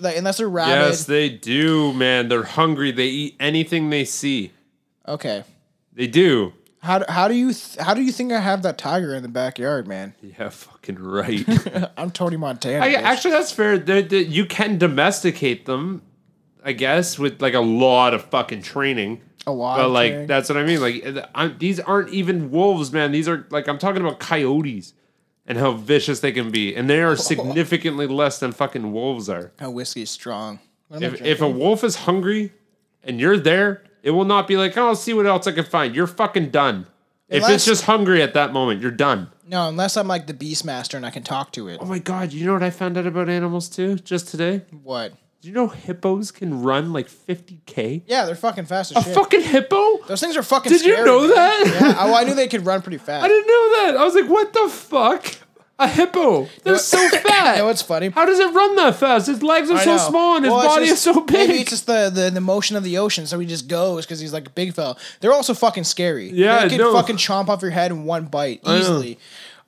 unless they're rabid. Yes, they do, man. They're hungry. They eat anything they see. Okay. They do. How do you think I have that tiger in the backyard, man? Yeah, fucking right. I'm Tony Montana. Actually, that's fair. You can domesticate them, I guess, with, like, a lot of fucking training. But like thing. That's what I mean. Like these aren't even wolves, man. These are like I'm talking about coyotes and how vicious they can be, and they are significantly less than fucking wolves are. How whiskey's strong. If a wolf is hungry and you're there, it will not be like, oh, I'll see what else I can find. You're fucking done. If it's just hungry at that moment, you're done. No, unless I'm like the Beastmaster and I can talk to it. Oh my god, you know what I found out about animals too just today? What? Do you know hippos can run like 50K? Yeah, they're fucking fast as shit. A fucking hippo? Those things are fucking scary. Did you know that? Yeah, I knew they could run pretty fast. I didn't know that. I was like, what the fuck? A hippo. They're so fat. You know what's funny? How does it run that fast? His legs are so small and his body is so big. Maybe it's just the motion of the ocean, so he just goes because he's like a big fella. They're also fucking scary. Yeah, they could fucking chomp off your head in one bite easily.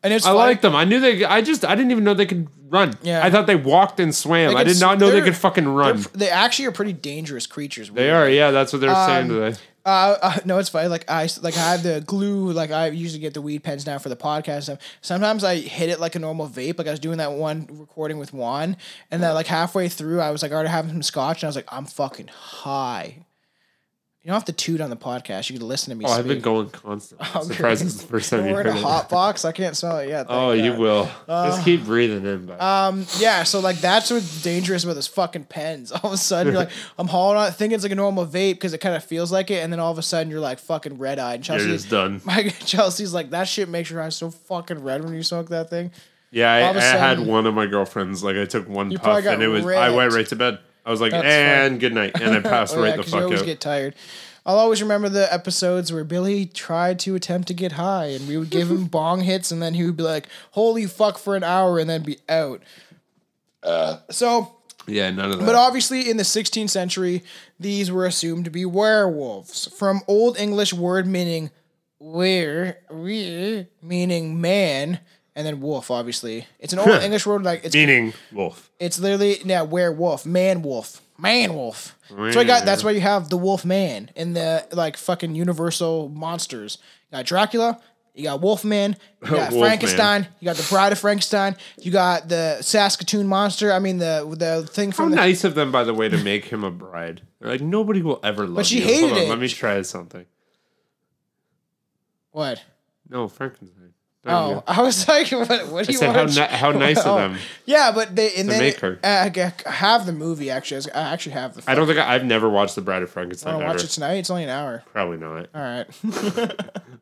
And it's like them. I knew they. I didn't even know they could run. Yeah. I thought they walked and swam. I did not know they could fucking run. They actually are pretty dangerous creatures. Really. They are. Yeah, that's what they were saying today. No, it's funny. I have the glue. Like I usually get the weed pens now for the podcast stuff. Sometimes I hit it like a normal vape. Like I was doing that one recording with Juan, and then like halfway through, I was like already having some scotch, and I was like, I'm fucking high. You don't have to toot on the podcast. You can listen to me. Oh, speak. I've been going constantly. I'm surprised it's the first time you're in a hot box. I can't smell it yet. Oh, you will. Just keep breathing in. Buddy. Yeah. So like that's what's dangerous about those fucking pens. All of a sudden you're like, I'm hauling on. I think it's like a normal vape because it kind of feels like it, and then all of a sudden you're like fucking red eyed. You're just done. Chelsea's like that shit makes your eyes so fucking red when you smoke that thing. Yeah, I had one of my girlfriends. Like I took one puff and it was. Red. I went right to bed. I was like, that's and fun. Good night, and I passed the fuck out. I always get tired. I'll always remember the episodes where Billy tried to attempt to get high, and we would give him bong hits, and then he would be like, "Holy fuck!" for an hour, and then be out. Yeah, none of that. But obviously, in the 16th century, these were assumed to be werewolves, from Old English word meaning "were," meaning man. And then wolf, obviously. It's an old English word. Like it's meaning wolf. It's literally werewolf, man wolf. So I got that's why you have the wolf man in the like fucking universal monsters. You got Dracula, you got Wolfman, you got Frankenstein, you got the Bride of Frankenstein, you got the Saskatoon monster. I mean the thing from. How nice of them, by the way, to make him a bride. They're like nobody will ever love. But she hated it. Let me try something. What? No, Frankenstein. Oh, I was like, what do you want? How nice of them. Yeah, but they and to then make her. I have the movie actually. I actually have the. I don't think I've never watched The Bride of Frankenstein. I'll watch it tonight. It's only an hour. Probably not. All right.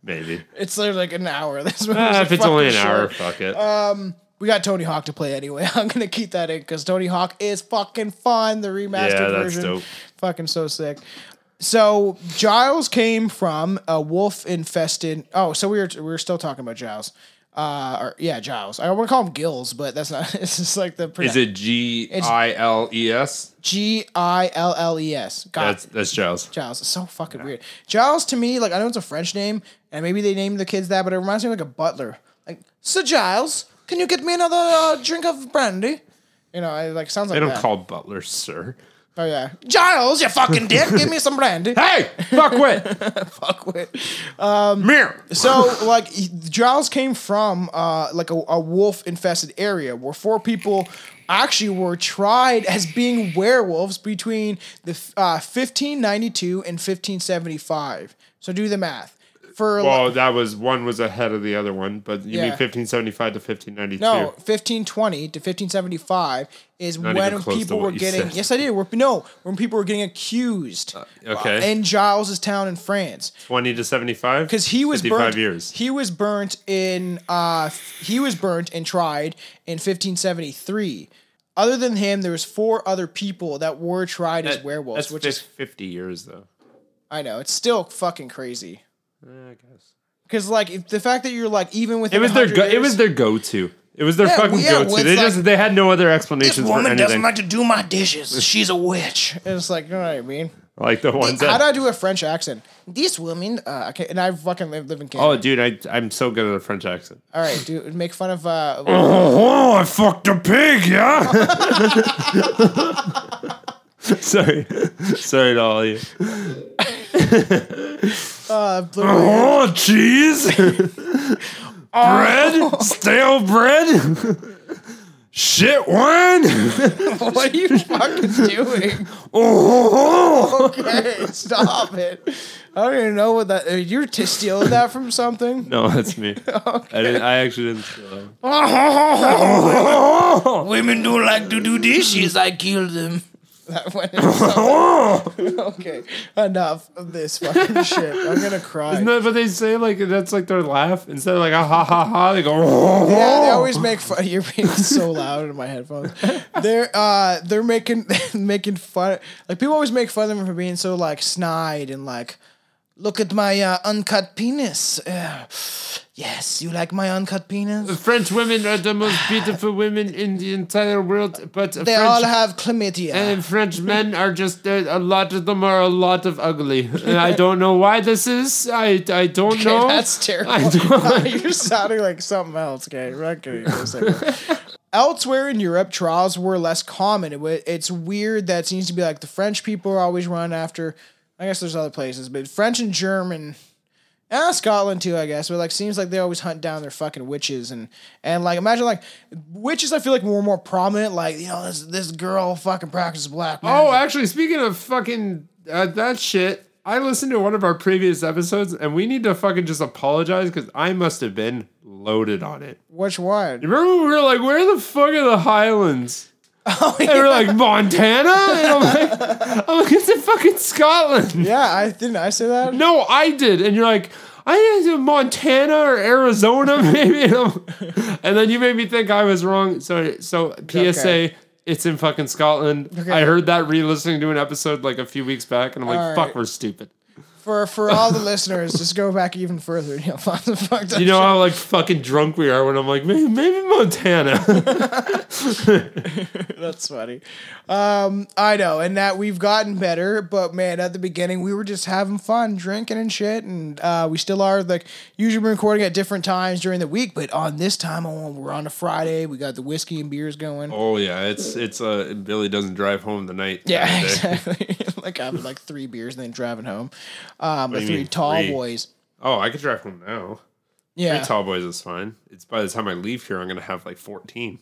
Maybe it's literally like an hour. This movie. If it's only an hour, fuck it. We got Tony Hawk to play anyway. I'm gonna keep that in because Tony Hawk is fucking fun. The remastered version, that's dope. Fucking so sick. So Giles came from a wolf-infested... Oh, so we were still talking about Giles. Giles. I want to call him Gills, but that's not... It's just like the... Is it Gilles? Gilles. That's Giles. Giles. It's so fucking weird. Giles, to me, like, I know it's a French name, and maybe they named the kids that, but it reminds me of, like, a butler. Like, Sir Giles, can you get me another drink of brandy? You know, it, like, sounds like that. They don't call butlers sir. Oh, yeah. Giles, you fucking dick. Give me some brandy. Hey, fuckwit. Mirror. So, like, Giles came from, like, a wolf-infested area where four people actually were tried as being werewolves between the 1592 and 1575. So do the math. That was one was ahead of the other one, but you mean 1575 to 1592? No, 1520 to 1575 is when people were getting. Said. Yes, I did. When people were getting accused. In Giles's town in France. 20 to 75. Because he was 55 burnt. Years. He was burnt in. He was burnt and tried in 1573. Other than him, there was four other people that were tried as werewolves. That's which is 50 years though. I know, it's still fucking crazy. I guess because like if the fact that you're like even with it was their go-to. They like, they had no other explanations. This woman for anything. Doesn't like to do my dishes. She's a witch. And it's like you know what I mean. Like the ones that how do I do a French accent? This woman, and I fucking live in Canada. Oh, dude, I'm so good at a French accent. All right, dude, make fun of. Oh, I fucked a pig, yeah. Sorry to all of you. Cheese, bread, stale bread, shit wine. What are you fucking doing? Okay, stop it. I don't even know what that. You're stealing that from something? No, that's me. Okay. I actually didn't steal it. Women don't like to do dishes. I killed them. That went in okay, enough of this fucking shit. I'm gonna cry. Isn't that what they say? Like that's like their laugh instead of like a ha ha ha. They go. Yeah, they always make fun. You're being so loud in my headphones. They're making fun. Like people always make fun of them for being so like snide and like, look at my uncut penis. Yes, you like my uncut penis? The French women are the most beautiful women in the entire world, but they all have chlamydia. And French men are just, a lot of them are a lot of ugly. And I don't know why this is. I don't know. That's terrible. You're sounding like something else, okay? We're not going to use. Elsewhere in Europe, trials were less common. It's weird that it seems to be like the French people are always run after. I guess there's other places, but French and German... Scotland too, I guess, but like seems like they always hunt down their fucking witches and like imagine like witches. I feel like were more prominent. Like you know this girl fucking practices black magic. Oh, actually, speaking of fucking that shit, I listened to one of our previous episodes, and we need to fucking just apologize because I must have been loaded on it. Which one? You remember we were like, where the fuck are the Highlands? Oh, yeah. They were like, Montana? And I'm like, it's in fucking Scotland. Yeah, didn't I say that? No, I did. And you're like, I didn't do Montana or Arizona, maybe. And then you made me think I was wrong. So PSA, okay. It's in fucking Scotland. Okay. I heard that re-listening to an episode like a few weeks back, and I'm like, fuck, we're stupid. For all the listeners, just go back even further and you'll find the fucked up. You know shit. How like fucking drunk we are when I'm like, maybe Montana. That's funny. I know, and that we've gotten better, but man, at the beginning we were just having fun, drinking and shit, and we still are. Like usually we're recording at different times during the week, but on this time we're on a Friday. We got the whiskey and beers going. Oh yeah, it's Billy doesn't drive home the night. Yeah, exactly. Like having like three beers and then driving home. The three tall boys. Oh, I could drive home now. Yeah. 3 tall boys is fine. It's by the time I leave here, I'm going to have like 14.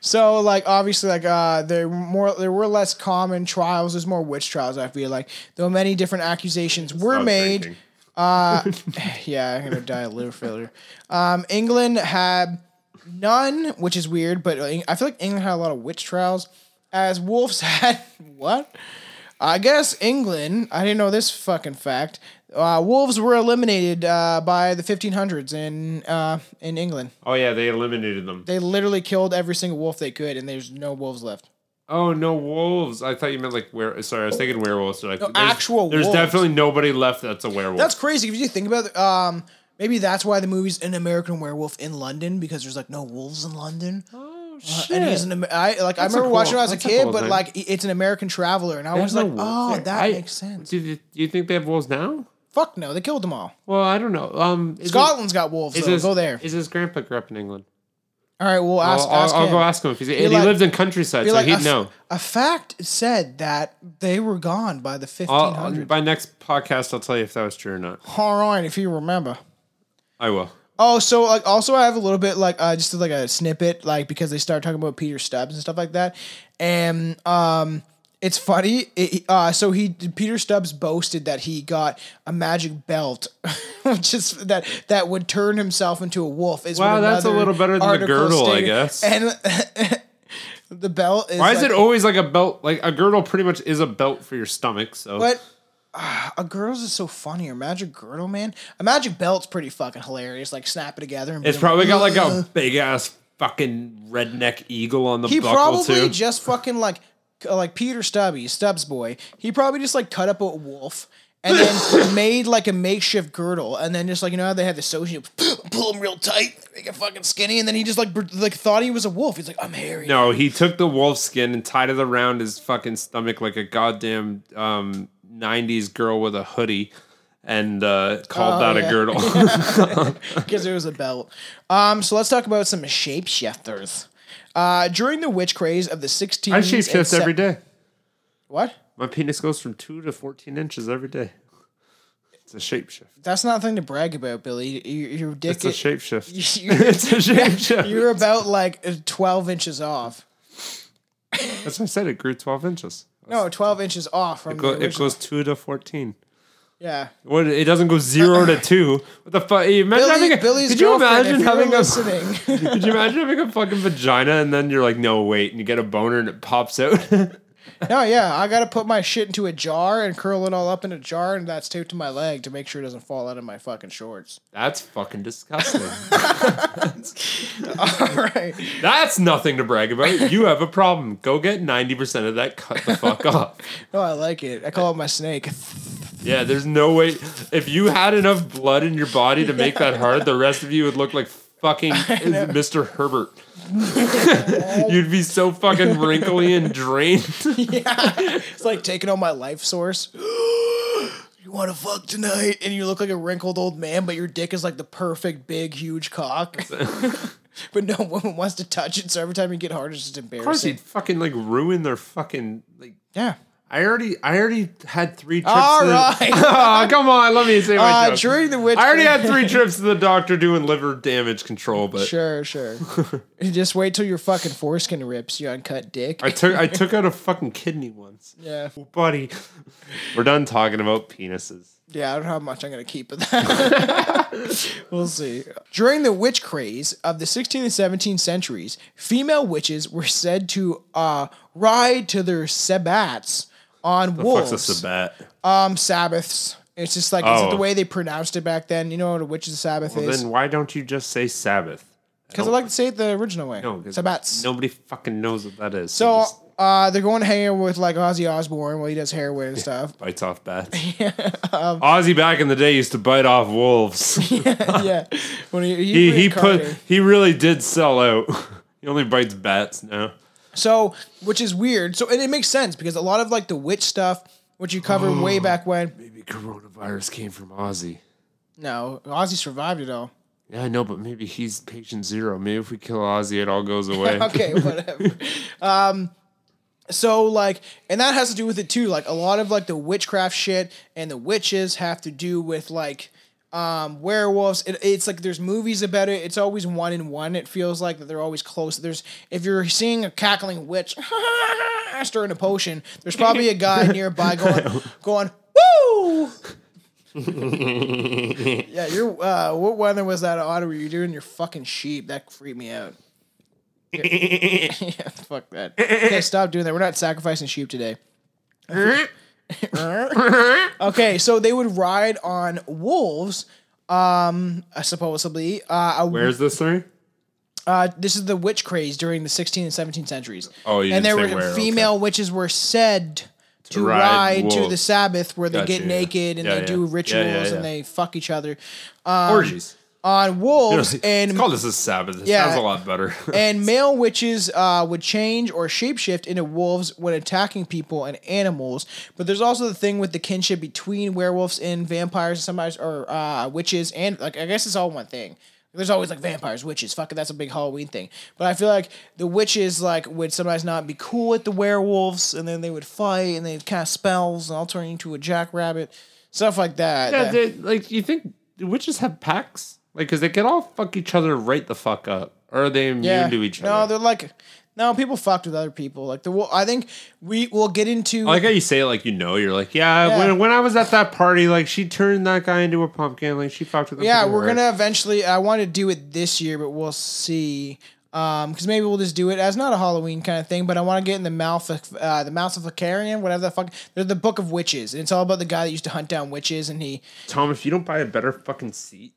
So like, obviously like, there were less common trials. There's more witch trials. I feel like though many different accusations were made. Thinking. Yeah, I'm going to die of liver failure. England had none, which is weird, but I feel like England had a lot of witch trials as wolves had what? I guess England, I didn't know this fucking fact, wolves were eliminated by the 1500s in England. Oh, yeah, they eliminated them. They literally killed every single wolf they could, and there's no wolves left. Oh, no wolves. I thought you meant like werewolves. Sorry, I was thinking werewolves. So like, no, there's wolves. Definitely nobody left that's a werewolf. That's crazy. If you think about it, maybe that's why the movie's an American Werewolf in London, because there's like no wolves in London. Oh, shit. And he's I remember watching it when I was a kid, but like it's an American traveler. And I was like, oh, that makes sense. Do you think they have wolves now? Fuck no, they killed them all. Well, I don't know. Scotland's got wolves, though. Go there. Is his grandpa grew up in England? All right, we'll ask him. I'll go ask him. And he lived in countryside, so he'd know. A fact said that they were gone by the 1500s. By next podcast, I'll tell you if that was true or not. All right, if you remember. I will. Oh, so like, also I have a little bit just like a snippet, like because they start talking about Peter Stumpp and stuff like that, and it's funny. Peter Stumpp boasted that he got a magic belt, which is that would turn himself into a wolf. Wow, that's a little better than the girdle, stated. I guess. And the belt is. Why is it always like a belt? Like a girdle, pretty much is a belt for your stomach. So. But a girdle's is so funny. A magic girdle, man. A magic belt's pretty fucking hilarious. Like snap it together. And it's probably got like a big ass fucking redneck eagle on the buckle too. He probably just fucking like Peter Stubbs boy, he probably just like cut up a wolf and then made like a makeshift girdle, and then just like, you know how they have the social pull him real tight, make it fucking skinny, and then he just like thought he was a wolf. He's like, I'm hairy. No, he took the wolf skin and tied it around his fucking stomach like a goddamn 90s girl with a hoodie, and called that a girdle because it was a belt. So let's talk about some shapeshifters. During the witch craze of the 16th... I shapeshift every day. What? My penis goes from 2 to 14 inches every day. It's a shapeshift. That's not a thing to brag about, Billy. You're dick. It's a shapeshift. It's a shapeshift. You're about like 12 inches off. That's what I said. It grew 12 inches. No, 12 inches off from the original. It goes 2 to 14. Yeah. What? It doesn't go 0 to 2. What the fuck? Did you imagine having Did you imagine having a fucking vagina and then you're like, no, wait, and you get a boner and it pops out? No, yeah, I gotta put my shit into a jar and curl it all up in a jar, and that's taped to my leg to make sure it doesn't fall out of my fucking shorts. That's fucking disgusting. All right. That's nothing to brag about. You have a problem. Go get 90% of that cut the fuck off. No, I like it. I call it my snake. Yeah, there's no way. If you had enough blood in your body to make that hard, the rest of you would look like fucking Mr. Herbert. You'd be so fucking wrinkly and drained. Yeah. It's like taking on my life source. You want to fuck tonight? And you look like a wrinkled old man, but your dick is like the perfect big, huge cock. But no woman wants to touch it, so every time you get hard, it's just embarrassing. Of course, he'd fucking like ruin their fucking... like. Yeah. I already had 3 trips. All right. Oh, come on, let me say my joke. During the witch. I already had 3 trips to the doctor doing liver damage control, but sure. Just wait till your fucking foreskin rips, you uncut dick. I took out a fucking kidney once. Yeah, oh, buddy. We're done talking about penises. Yeah, I don't know how much I'm going to keep of that. We'll see. During the witch craze of the 16th and 17th centuries, female witches were said to ride to their sabbats on wolves. What's a sabbat? Sabbaths. It's just like it's the way they pronounced it back then. You know what a witch's Sabbath is? Then why don't you just say Sabbath? Because I like to say it the original way. No, sabbats. Nobody fucking knows what that is. So... they're going to hang out with like Ozzy Osbourne while he does heroin and stuff. Bites off bats. Yeah, Ozzy back in the day used to bite off wolves. Yeah. When he really did sell out. He only bites bats now. So, which is weird. So, and it makes sense because a lot of like the witch stuff, which you covered way back when. Maybe coronavirus came from Ozzy. No, Ozzy survived it all. Yeah, I know, but maybe he's patient zero. Maybe if we kill Ozzy, it all goes away. Okay, whatever. So, like, and that has to do with it, too. Like, a lot of, like, the witchcraft shit and the witches have to do with, like, werewolves. It's like there's movies about it. It's always one in one. It feels like that they're always close. If you're seeing a cackling witch stirring a potion, there's probably a guy nearby going, woo! Yeah, you're, what weather was that auto where you're doing your fucking sheep? That freaked me out. Yeah, fuck that. Okay, stop doing that. We're not sacrificing sheep today. Okay, so they would ride on wolves, supposedly. Where's this thing? This is the witch craze during the 16th and 17th centuries. Oh, you and didn't there say were where. Female okay. witches were said to ride to the Sabbath, where they Got get you. Naked and they do rituals and they fuck each other. Orgies. On wolves and call this a Sabbath. It sounds a lot better. And male witches would change or shapeshift into wolves when attacking people and animals. But there's also the thing with the kinship between werewolves and vampires, and sometimes or witches, and like I guess it's all one thing. There's always like vampires, witches. Fucking that's a big Halloween thing. But I feel like the witches like would sometimes not be cool with the werewolves, and then they would fight and they'd cast spells and all turn into a jackrabbit, stuff like that. Yeah, they, like you think witches have packs? Like, because they can all fuck each other right the fuck up. Or are they immune to each other? No, they're like... No, people fucked with other people. Like, I think we will get into... I like how you say it like you know. You're like, when I was at that party, like, she turned that guy into a pumpkin. Like, she fucked with him. Yeah, we're going to eventually... I want to do it this year, but we'll see. Because maybe we'll just do it as not a Halloween kind of thing, but I want to get in the Mouth of Licarian, whatever the fuck... They're the Book of Witches, and it's all about the guy that used to hunt down witches, and he... Tom, if you don't buy a better fucking seat...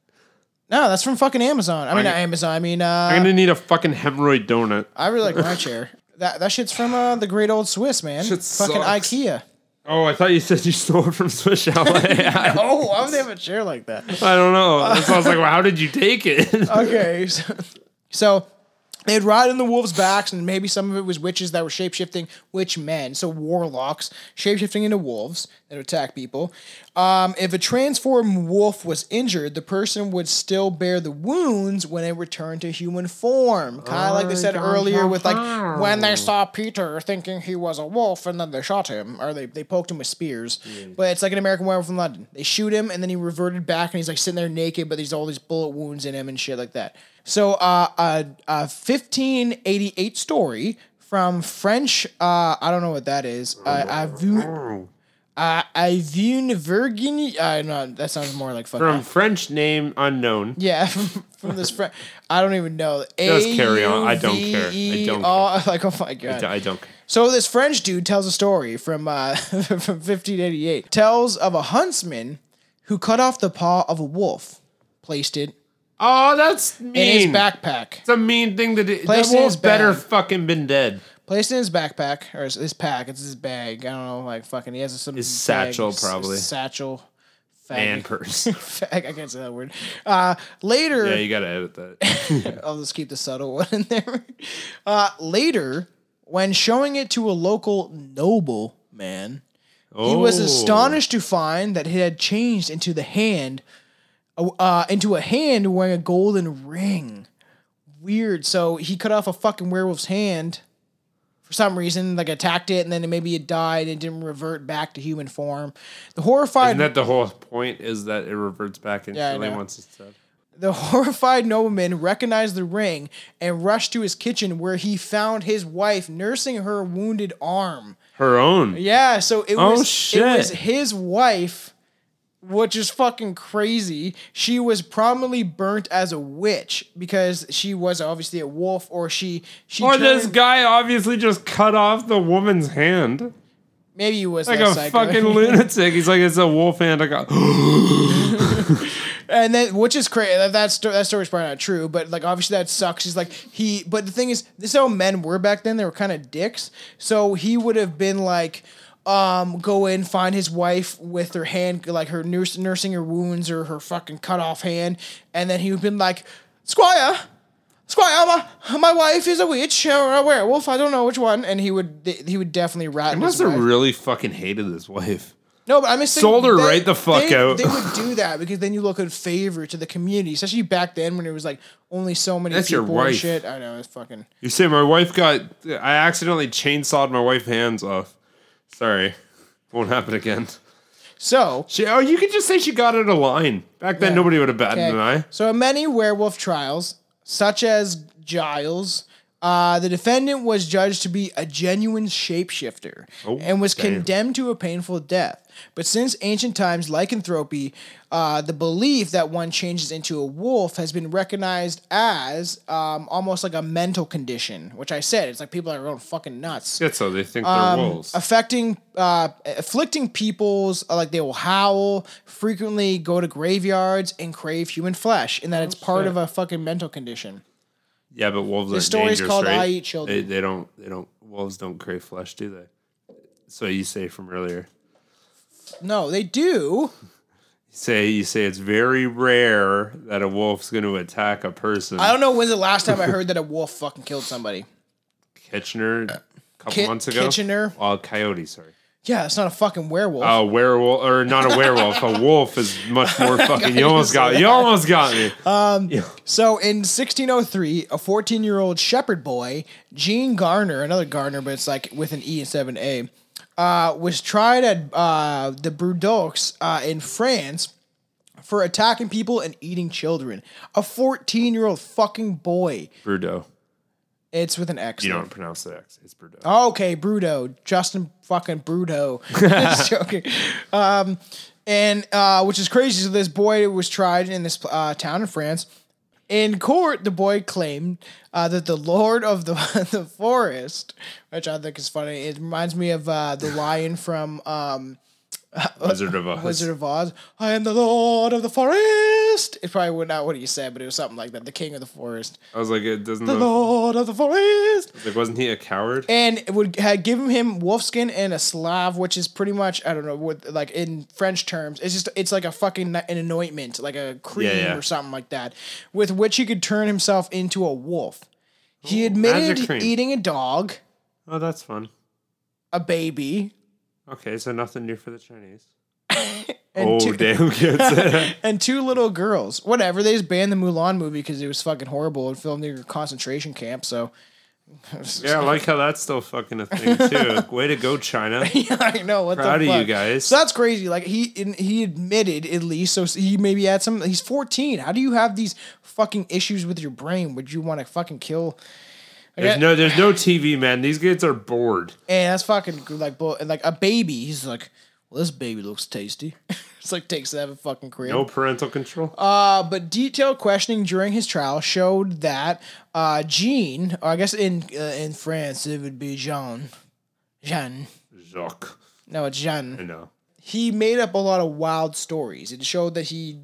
No, that's from fucking Amazon. I mean, not Amazon. I mean, I'm gonna need a fucking hemorrhoid donut. I really like my chair. That shit's from the Great Old Swiss, man. Shit fucking sucks. IKEA. Oh, I thought you said you stole it from Swiss Chalet. No, I wouldn't have a chair like that. I don't know. So I was like, well, how did you take it? Okay, so they'd ride on the wolves' backs, and maybe some of it was witches that were shapeshifting witch men, so warlocks shapeshifting into wolves that attack people. If a transformed wolf was injured, the person would still bear the wounds when it returned to human form. Kind of like they said earlier with like when they saw Peter thinking he was a wolf, and then they shot him or they poked him with spears. Yeah. But it's like an American Werewolf in London. They shoot him, and then he reverted back, and he's like sitting there naked, but there's all these bullet wounds in him and shit like that. So, a 1588 story from French, I don't know what that is. Virginie, no, that sounds more like fuck. From off. French name unknown. Yeah, from this French, I don't even know. Just carry on, I don't care. Like, oh my God. I don't care. So this French dude tells a story from 1588. Tells of a huntsman who cut off the paw of a wolf, placed it. Oh, that's mean. In his backpack. It's a mean thing to do. That wolf's better fucking been dead. Placed in his backpack, or his pack. It's his bag. I don't know, like fucking. He has some. His satchel, probably. His satchel. Fag. And purse. Fag. I can't say that word. Later. Yeah, you gotta edit that. I'll just keep the subtle one in there. Later, when showing it to a local nobleman, he was astonished to find that it had changed into the hand. Into a hand wearing a golden ring. Weird. So he cut off a fucking werewolf's hand for some reason, like attacked it, and then maybe it died and didn't revert back to human form. The horrified... Isn't that the whole point, is that it reverts back and really wants it dead? The horrified nobleman recognized the ring and rushed to his kitchen, where he found his wife nursing her wounded arm. Her own? Yeah, so it was his wife... Which is fucking crazy. She was prominently burnt as a witch because she was obviously a wolf, or this guy obviously just cut off the woman's hand. Maybe he was like a psycho. Fucking lunatic. He's like, it's a wolf hand. I got. And then, which is crazy. That story's probably not true, but like obviously that sucks. He's like but the thing is, this is how men were back then. They were kind of dicks. So he would have been like. Go in, find his wife with her hand, like her nursing her wounds or her fucking cut off hand, and then he would have been like, Squire, my wife is a witch or a werewolf. I don't know which one. And he would definitely rat. He must have really fucking hated his wife. No, but I'm just saying, sold her right the fuck out. They would do that because then you look in favor to the community, especially back then when it was like only so many That's people your wife. And shit. I know, it's fucking. You say my wife I accidentally chainsawed my wife's hands off. Sorry. Won't happen again. So... you could just say she got out of line. Back then, nobody would have batted an eye. So, in many werewolf trials, such as Giles, the defendant was judged to be a genuine shapeshifter and was condemned to a painful death. But since ancient times, lycanthropy, the belief that one changes into a wolf has been recognized as almost like a mental condition, which I said, it's like people are going fucking nuts. Yeah, so they think they're wolves. Afflicting peoples, like they will howl, frequently go to graveyards, and crave human flesh, and that it's part of a fucking mental condition. Yeah, but wolves are dangerous, right? The story's called I Eat Children. They don't. Wolves don't crave flesh, do they? So you say from earlier. No, they do. You say it's very rare that a wolf's going to attack a person. I don't know when's the last time I heard that a wolf fucking killed somebody. Kitchener, a couple months ago? Kitchener. Oh, coyote, sorry. Yeah, it's not a fucking werewolf. Oh, werewolf, or not a werewolf. A wolf is much more fucking, you almost got me. So in 1603, a 14-year-old shepherd boy, Jean Garnier, another Garnier, but it's like with an E instead of an A, was tried at the Bordeaux in France for attacking people and eating children. A 14-year-old fucking boy. Bordeaux. It's with an X. You don't pronounce the X. It's Bordeaux. Oh, okay, Bordeaux. Justin fucking Bordeaux. Just joking. Which is crazy. So this boy was tried in this town in France. In court, the boy claimed that the lord of the forest, which I think is funny, it reminds me of the lion from Wizard of Oz. I am the lord of the forest. It probably would not what he said, but it was something like that. The king of the forest. I was like, it doesn't. The lord of the forest. Like, wasn't he a coward? And it would had given him wolfskin and a salve, which is pretty much I don't know what like in French terms. It's like a fucking an anointment, like a cream or something like that, with which he could turn himself into a wolf. He admitted eating a dog. Oh, that's fun. A baby. Okay, so nothing new for the Chinese. Damn kids. And two little girls. Whatever, they just banned the Mulan movie because it was fucking horrible and filmed near a concentration camp, so... Yeah, I like how that's still fucking a thing, too. Like, way to go, China. Yeah, I know, what Proud the fuck. Proud of you guys. So that's crazy. Like, he admitted, at least, so he maybe had some... He's 14. How do you have these fucking issues with your brain? Would you want to fucking kill... There's no TV, man. These kids are bored. And that's fucking like a baby. He's like, well, this baby looks tasty. It's like takes to have a fucking career. No parental control. But detailed questioning during his trial showed that Jean, or I guess in France it would be Jean. Jacques. No, it's Jean. I know. He made up a lot of wild stories. It showed that he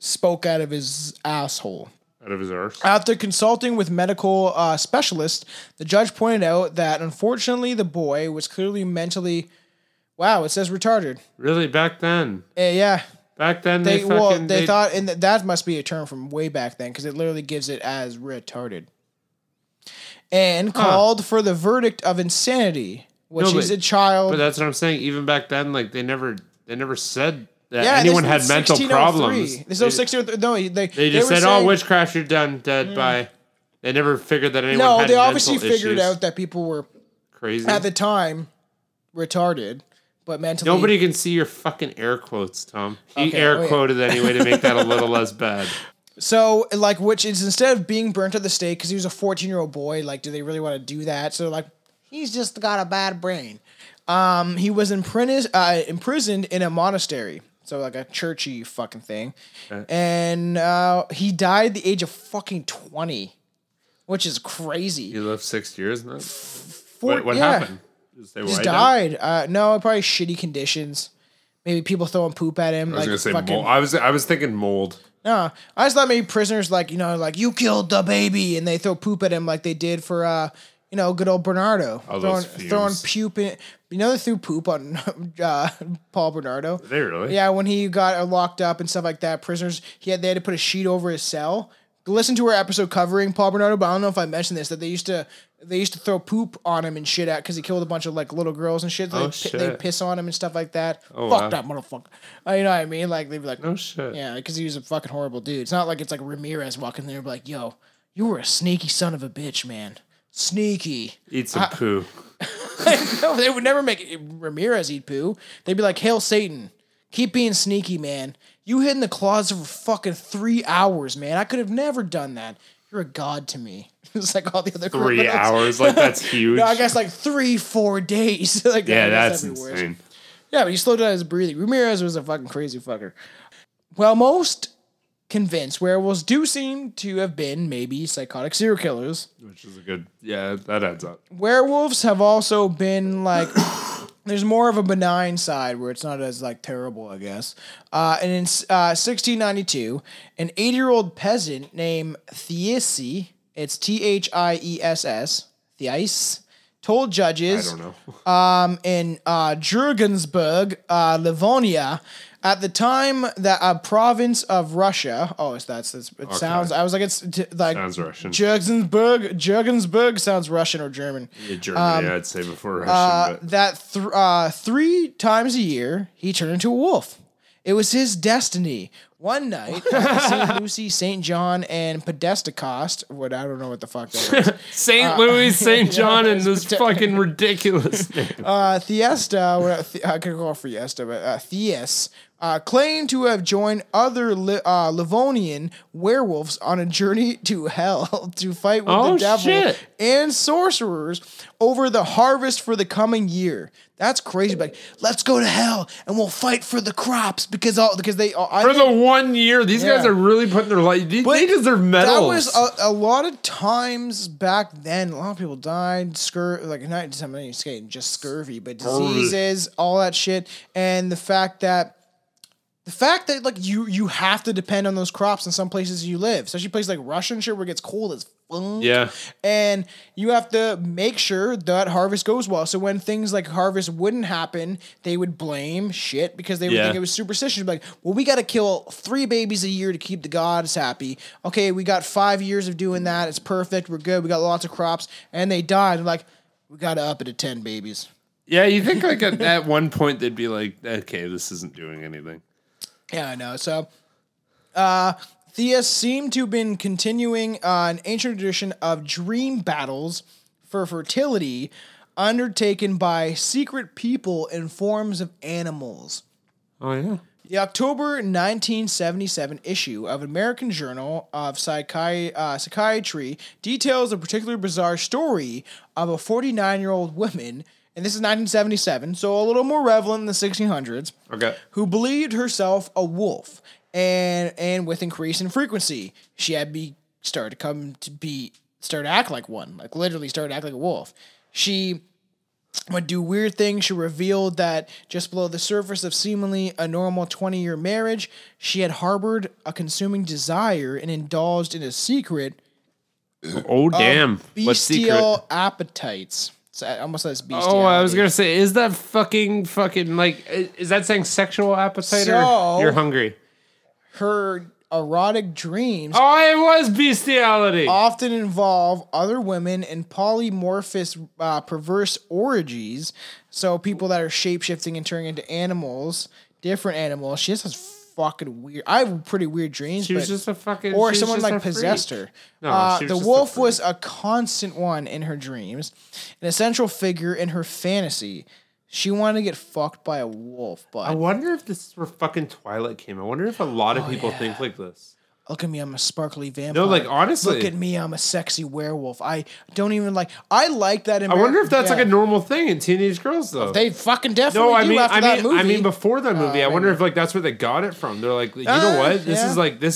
spoke out of his asshole. Out of his arse. After consulting with medical specialists, the judge pointed out that unfortunately the boy was clearly mentally. Wow, it says retarded. Really, back then. Yeah. Back then they thought, and that must be a term from way back then because it literally gives it as retarded. And called for the verdict of insanity, which is a child. But that's what I'm saying. Even back then, like they never said. Anyone had mental problems. There's no 1603. No, they just said, saying, witchcraft, you're done, dead by. They never figured that anyone had mental issues. No, they obviously figured out that people were crazy at the time, retarded, but mentally. Nobody can see your fucking air quotes, Tom. He air quoted anyway to make that a little less bad. So, like, which is instead of being burnt at the stake because he was a 14-year-old boy, like, do they really want to do that? So, like, he's just got a bad brain. He was imprisoned in a monastery. So, like, a churchy fucking thing. Okay. And he died at the age of fucking 20, which is crazy. He lived 6 years now? What happened? Just died. No, probably shitty conditions. Maybe people throwing poop at him. I was going to say mold. I was thinking mold. No, I just thought maybe prisoners, like, you know, like, you killed the baby, and they throw poop at him like they did for, good old Bernardo. Oh, throwing poop in... You know they threw poop on Paul Bernardo? They really? Yeah, when he got locked up and stuff like that, prisoners, they had to put a sheet over his cell. Listen to our episode covering Paul Bernardo, but I don't know if I mentioned this, that they used to throw poop on him and shit out because he killed a bunch of like little girls and shit. They piss on him and stuff like that. Oh, fuck that motherfucker. You know what I mean? Like they'd be like, no shit. Yeah, because he was a fucking horrible dude. It's not like it's like Ramirez walking there and be like, yo, you were a sneaky son of a bitch, man. Sneaky. Eat some poo. No, they would never make Ramirez eat poo. They'd be like, hail Satan. Keep being sneaky, man. You hid in the closet for fucking 3 hours, man. I could have never done that. You're a god to me. It's like all the other 3 hours? Like, that's huge. No, I guess like 3-4 days. Like, yeah, that's insane. Worse. Yeah, but he slowed down his breathing. Ramirez was a fucking crazy fucker. Well, most convinced werewolves do seem to have been maybe psychotic serial killers. Which is a good... Yeah, that adds up. Werewolves have also been like... There's more of a benign side where it's not as like terrible, I guess. And in 1692, an 80-year-old peasant named Thiess It's Thiess. Thiess. Told judges in Jürgensburg, Livonia, at the time that a province of Russia. Oh, it sounds. I was like, it's like sounds Russian. Jürgensburg sounds Russian or German. Yeah, German. I'd say before Russian. Three times a year he turned into a wolf. It was his destiny. One night, St. Lucy, St. John, and Podestacost. I don't know what the fuck that was. St. Louis, St. John, and this fucking ridiculous name. I could call it Fiesta, but Thiess, claimed to have joined other Livonian werewolves on a journey to hell to fight with the devil and sorcerers over the harvest for the coming year. That's crazy. Like, let's go to hell and we'll fight for the crops because guys are really putting their life. They deserve medals. That was a lot of times back then. A lot of people died. Scurvy, but diseases, all that shit, and the fact that like you have to depend on those crops in some places you live, especially places like Russia and shit where it gets cold as. Yeah, and you have to make sure that harvest goes well. So when things like harvest wouldn't happen, they would blame shit because they would think it was superstition. Like, well, we got to kill 3 babies a year to keep the gods happy. Okay, we got 5 years of doing that. It's perfect. We're good. We got lots of crops, and they died. They're like, we got to up it to 10 babies. Yeah, you think like at one point they'd be like, okay, this isn't doing anything. Yeah, I know. So, Thiess seemed to have been continuing an ancient tradition of dream battles for fertility undertaken by secret people in forms of animals. Oh, yeah. The October 1977 issue of American Journal of Psychiatry details a particular bizarre story of a 49-year-old woman, and this is 1977, so a little more relevant in the 1600s, who believed herself a wolf. And with increase in frequency, she had started to act like one, like literally started to act like a wolf. She would do weird things. She revealed that just below the surface of seemingly a normal 20-year marriage, she had harbored a consuming desire and indulged in a secret. Oh damn! What secret? Bestial appetites. So I almost says bestiality. Oh, I was gonna say, is that fucking like, is that saying sexual appetite or you're hungry? Her erotic dreams... Oh, it was bestiality! ...often involve other women in polymorphous, perverse orgies. So people that are shape-shifting and turning into animals, different animals. She just has fucking weird... I have pretty weird dreams, she was just a fucking... Or someone, like, possessed her. No, the wolf was a constant one in her dreams, an essential figure in her fantasy. She wanted to get fucked by a wolf, but... I wonder if this is where fucking Twilight came. I wonder if a lot of people think like this. Look at me, I'm a sparkly vampire. No, like, honestly... Look at me, I'm a sexy werewolf. I don't even like... I like that in... I wonder if that's like a normal thing in teenage girls, though. They fucking definitely that movie. I mean, before that movie, I wonder if, like, that's where they got it from. They're like, you know what? This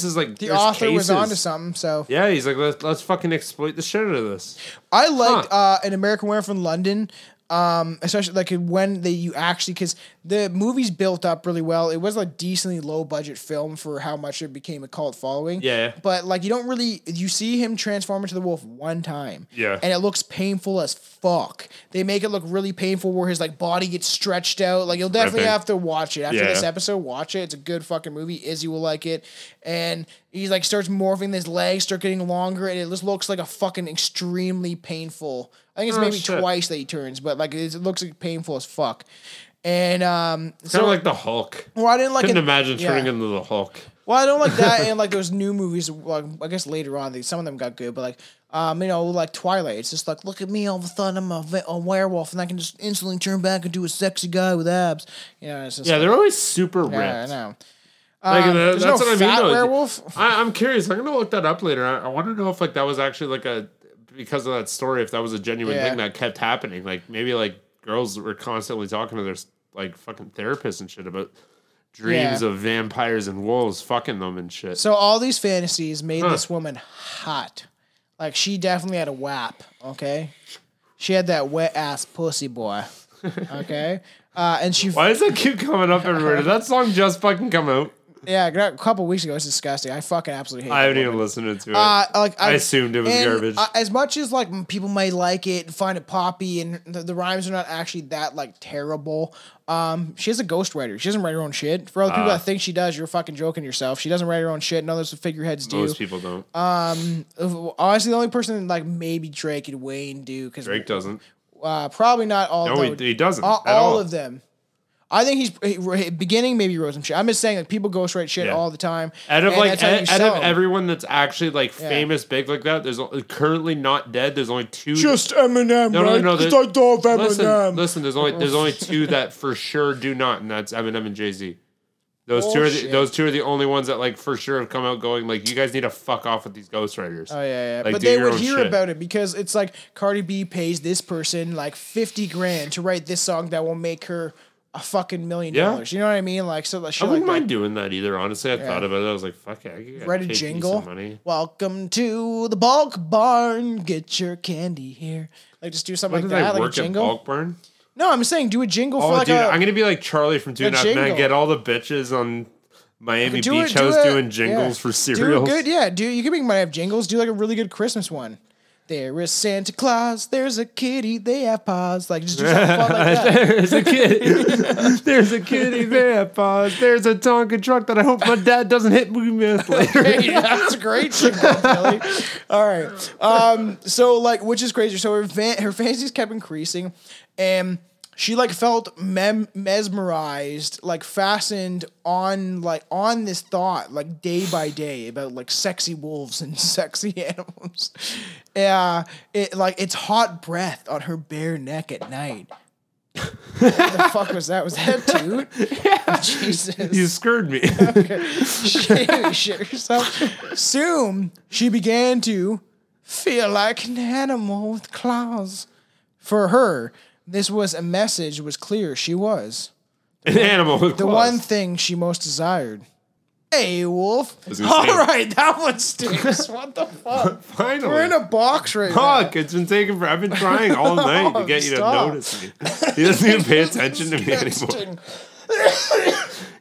is like... The author was onto something, so... Yeah, he's like, let's fucking exploit the shit out of this. I liked an American Werewolf in London... especially like when you actually, because the movie's built up really well. It was a decently low budget film for how much it became a cult following. Yeah. But like you see him transform into the wolf one time. Yeah. And it looks painful as fuck. They make it look really painful where his like body gets stretched out. Like you'll definitely have to watch it after this episode. Watch it. It's a good fucking movie. Izzy will like it. And he like starts morphing, his legs start getting longer, and it just looks like a fucking extremely painful. I think it's twice that he turns, but like it looks like painful as fuck. And kind of like the Hulk. Well, I didn't like. Couldn't imagine turning into the Hulk. Well, I don't like that, and like those new movies. Like, I guess later on, some of them got good, but like like Twilight, it's just like, look at me, all of a sudden I'm a werewolf, and I can just instantly turn back into a sexy guy with abs. You know, it's just they're always super ripped. Yeah, I know. Like, that's no what fat I mean. Werewolf? I'm curious. I'm gonna look that up later. I want to know if like that was actually like a. Because of that story, if that was a genuine thing that kept happening, like maybe like girls were constantly talking to their like fucking therapists and shit about dreams of vampires and wolves fucking them and shit. So all these fantasies made this woman hot. Like she definitely had a whap, okay? She had that wet ass pussy boy, okay? And she. Why does that keep coming up everywhere? Did that song just fucking come out? Yeah, a couple weeks ago. It's disgusting. I fucking absolutely hate it. I haven't even listened to it. I assumed it was garbage. As much as like people may like it and find it poppy, and the rhymes are not actually that like terrible. She has a ghostwriter. She doesn't write her own shit. For all the people that think she does, you're fucking joking yourself. She doesn't write her own shit. None of those figureheads do. Most people don't. Honestly, the only person like maybe Drake and Wayne do, because Drake doesn't. Probably not all. No, he doesn't. All of them. I think he's beginning. Maybe he wrote some shit. I'm just saying, like, people ghostwrite shit all the time. Out of everyone that's actually like famous, big like that, there's currently not dead. There's only two. Just Eminem. No. Just like Dolph Eminem. Listen. There's only two that for sure do not, and that's Eminem and Jay-Z. Those two are the only ones that like for sure have come out going like, you guys need to fuck off with these ghostwriters. Oh yeah. Like, but they would hear about it because it's like Cardi B pays this person like $50,000 to write this song that will make her a fucking $1,000,000. You know what I mean? Like, so I wouldn't mind doing that either. Honestly, I thought about it. I was like, fuck it. I write a jingle. Welcome to the Bulk Barn. Get your candy here. Like, just do something like that. Like a jingle. Bulk Barn. No, I'm saying do a jingle for like I'm gonna be like Charlie from 2 and I get all the bitches on Miami Beach House doing jingles for cereals. You can make money have jingles. Do like a really good Christmas one. There is Santa Claus. There's a kitty. They have paws. Like, just do something fun like that. There's a kitty. There's a kitty. They have paws. There's a Tonka truck that I hope my dad doesn't hit me with later. That's great shit, Billy. All right. So, like, which is crazy. So her fantasies kept increasing, and she like felt mesmerized, like fastened on this thought, like day by day about like sexy wolves and sexy animals. Yeah, it like its hot breath on her bare neck at night. What the fuck was that? Was that dude? Yeah. Jesus. You scared me. Okay. She shit herself. Soon she began to feel like an animal with claws. For her, this was a message. It was clear she was an animal with claws. The one thing she most desired. Hey, wolf. All right, that one stinks. What the fuck? Finally. We're in a box right now. Fuck, it's been taking forever. I've been trying all night to get you to notice me. He doesn't even pay attention to me anymore.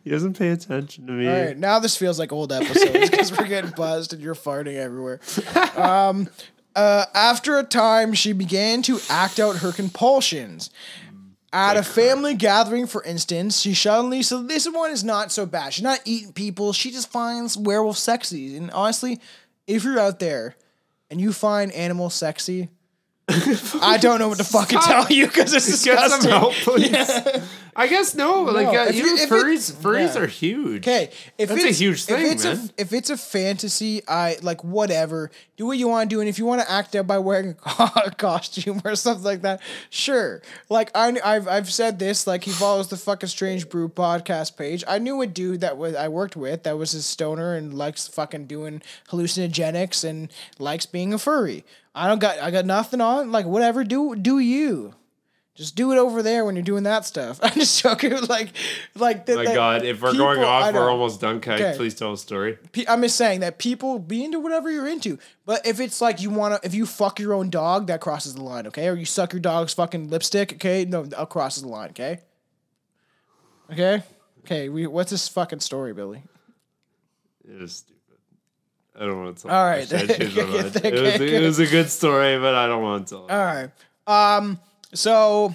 He doesn't pay attention to me. All right, now this feels like old episodes because we're getting buzzed and you're farting everywhere. After a time, she began to act out her compulsions. At a family gathering, for instance, she suddenly... So this one is not so bad. She's not eating people. She just finds werewolf sexy. And honestly, if you're out there and you find animals sexy, I don't know what to fucking tell you because it's disgusting. Get some help, please. Yeah. I guess no. Like, even furries are huge. Okay. That's a huge thing, man. If it's a fantasy, I like whatever. Do what you want to do. And if you want to act out by wearing a costume or something like that, sure. Like, I've said this. Like, he follows the fucking Strange Brew podcast page. I knew a dude I worked with that was a stoner and likes fucking doing hallucinogenics and likes being a furry. I got nothing on. Like, whatever. Do you. Just do it over there when you're doing that stuff. I'm just joking. My God, if we're going off, we're almost done. Can I please tell a story? I'm just saying that people be into whatever you're into. But if it's like if you fuck your own dog, that crosses the line, okay? Or you suck your dog's fucking lipstick, okay? No, that crosses the line, okay? Okay? Okay, what's this fucking story, Billy? It is stupid. I don't want to tell it. All right. It was a good story, but I don't want to tell it. All right. So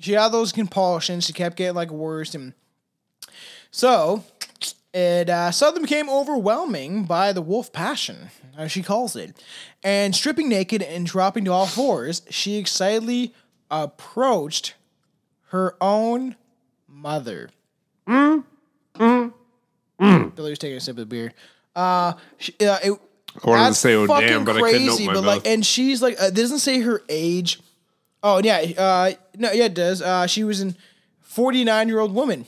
she had those compulsions. She kept getting like worse, and so it suddenly became overwhelming by the wolf passion, as she calls it. And stripping naked and dropping to all fours, she excitedly approached her own mother. Billy was taking a sip of beer. I wanted to say, "Oh damn," but crazy, I couldn't open my mouth. And she's like, it doesn't say her age. Oh, yeah. It does. She was a 49-year-old woman.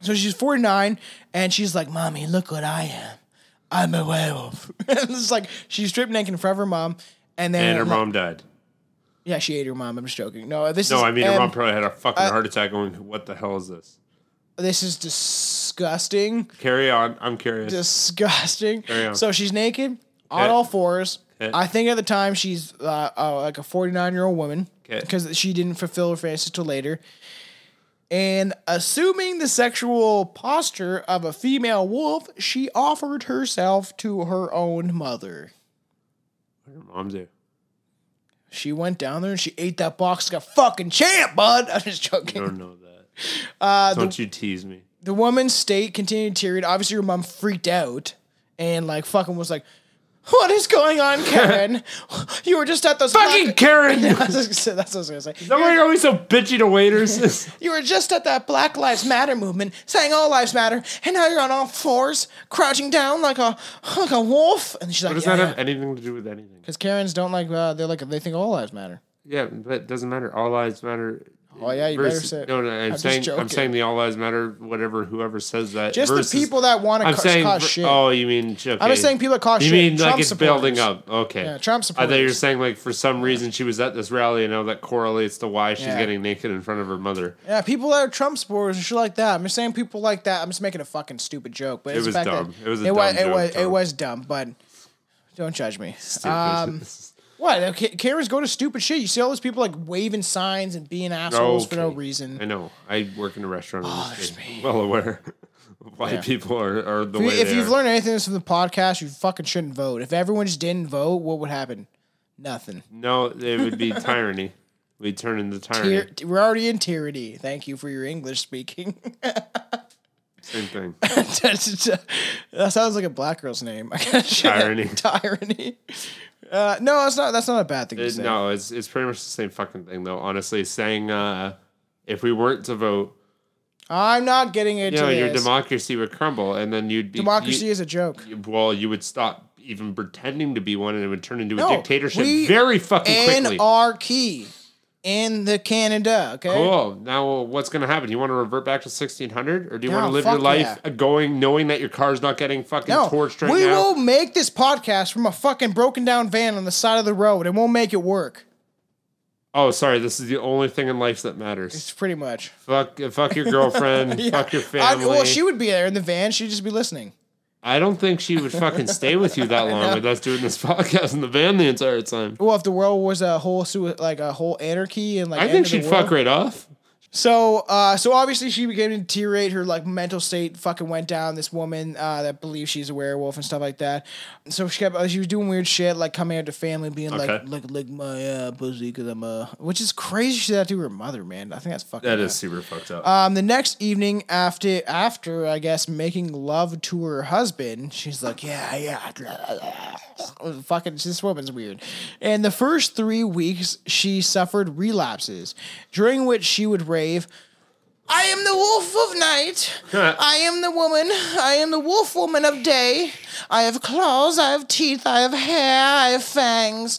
So she's 49, and she's like, Mommy, look what I am. I'm a werewolf. It's like she stripped naked in front of her mom. And her mom died. Yeah, she ate her mom. I'm just joking. Her mom probably had a fucking heart attack going, what the hell is this? This is disgusting. Carry on. I'm curious. Disgusting. Carry on. So she's naked on all fours. I think at the time she's like a 49-year-old woman because she didn't fulfill her fantasy till later. and assuming the sexual posture of a female wolf, she offered herself to her own mother. What did her mom do? She went down there and she ate that box like a fucking champ, bud. I'm just joking. I don't know that. Don't you tease me. The woman's state continued to deteriorate. Obviously, her mom freaked out and like fucking was like, "What is going on, Karen? You were just at those fucking Karen." That's what I was gonna say. You're always so bitchy to waiters. You were just at that Black Lives Matter movement, saying all lives matter, and now you're on all fours, crouching down like a wolf. And she's like, "What does that have anything to do with anything?" Because Karens don't like they think all lives matter. Yeah, but it doesn't matter. All lives matter. Oh yeah, you better say it. No, I'm saying the all lives matter. Whatever, whoever says that. Just versus, the people that want to cause shit. Oh, you mean? Okay. I'm just saying people that cause shit. You mean Trump like it's supporters. Building up? Okay. Yeah, Trump supporters. I thought you were saying like for some reason she was at this rally and now that correlates to why she's getting naked in front of her mother. Yeah, people that are Trump supporters and shit like that. I'm just saying people like that. I'm just making a fucking stupid joke, but it was dumb. It was dumb, but don't judge me. Stupid. What? Okay, Karens go to stupid shit. You see all those people like waving signs and being assholes for no reason. I know. I work in a restaurant. Oh, there's me. Well aware of why people are the way they are. If you've learned anything from the podcast, you fucking shouldn't vote. If everyone just didn't vote, what would happen? Nothing. No, it would be tyranny. We'd turn into tyranny. We're already in tyranny. Thank you for your English speaking. Same thing. That sounds like a black girl's name. Tyranny. No, it's not. That's not a bad thing to say. No, it's pretty much the same fucking thing, though. Honestly, saying if we weren't to vote, I'm not getting it. Your democracy would crumble, and then you'd be democracy is a joke. Well, you would stop even pretending to be one, and it would turn into a dictatorship very fucking quickly. Anarchy in the Canada. Okay. Cool. Now, what's gonna happen? Do you want to revert back to 1600, or do you want to live your life going, knowing that your car's not getting fucking torched right now? We will make this podcast from a fucking broken down van on the side of the road, and we'll make it work. Oh, sorry. This is the only thing in life that matters. It's pretty much fuck your girlfriend, fuck your family. Well, she would be there in the van. She'd just be listening. I don't think she would fucking stay with you that long with us doing this podcast in the van the entire time. Well, if the world was a whole anarchy and like, I think she'd fuck right off. So obviously she began to deteriorate. Her like mental state fucking went down. This woman that believes she's a werewolf and stuff like that. So she was doing weird shit like coming out to family, being like my pussy because I'm which is crazy. She did that to her mother, man. I think that's fucking. That is super fucked up. The next evening after I guess making love to her husband, she's like fucking. This woman's weird. And the first 3 weeks she suffered relapses, during which she would rave, "I am the wolf of night. I am the woman. I am the wolf woman of day. I have claws. I have teeth. I have hair. I have fangs.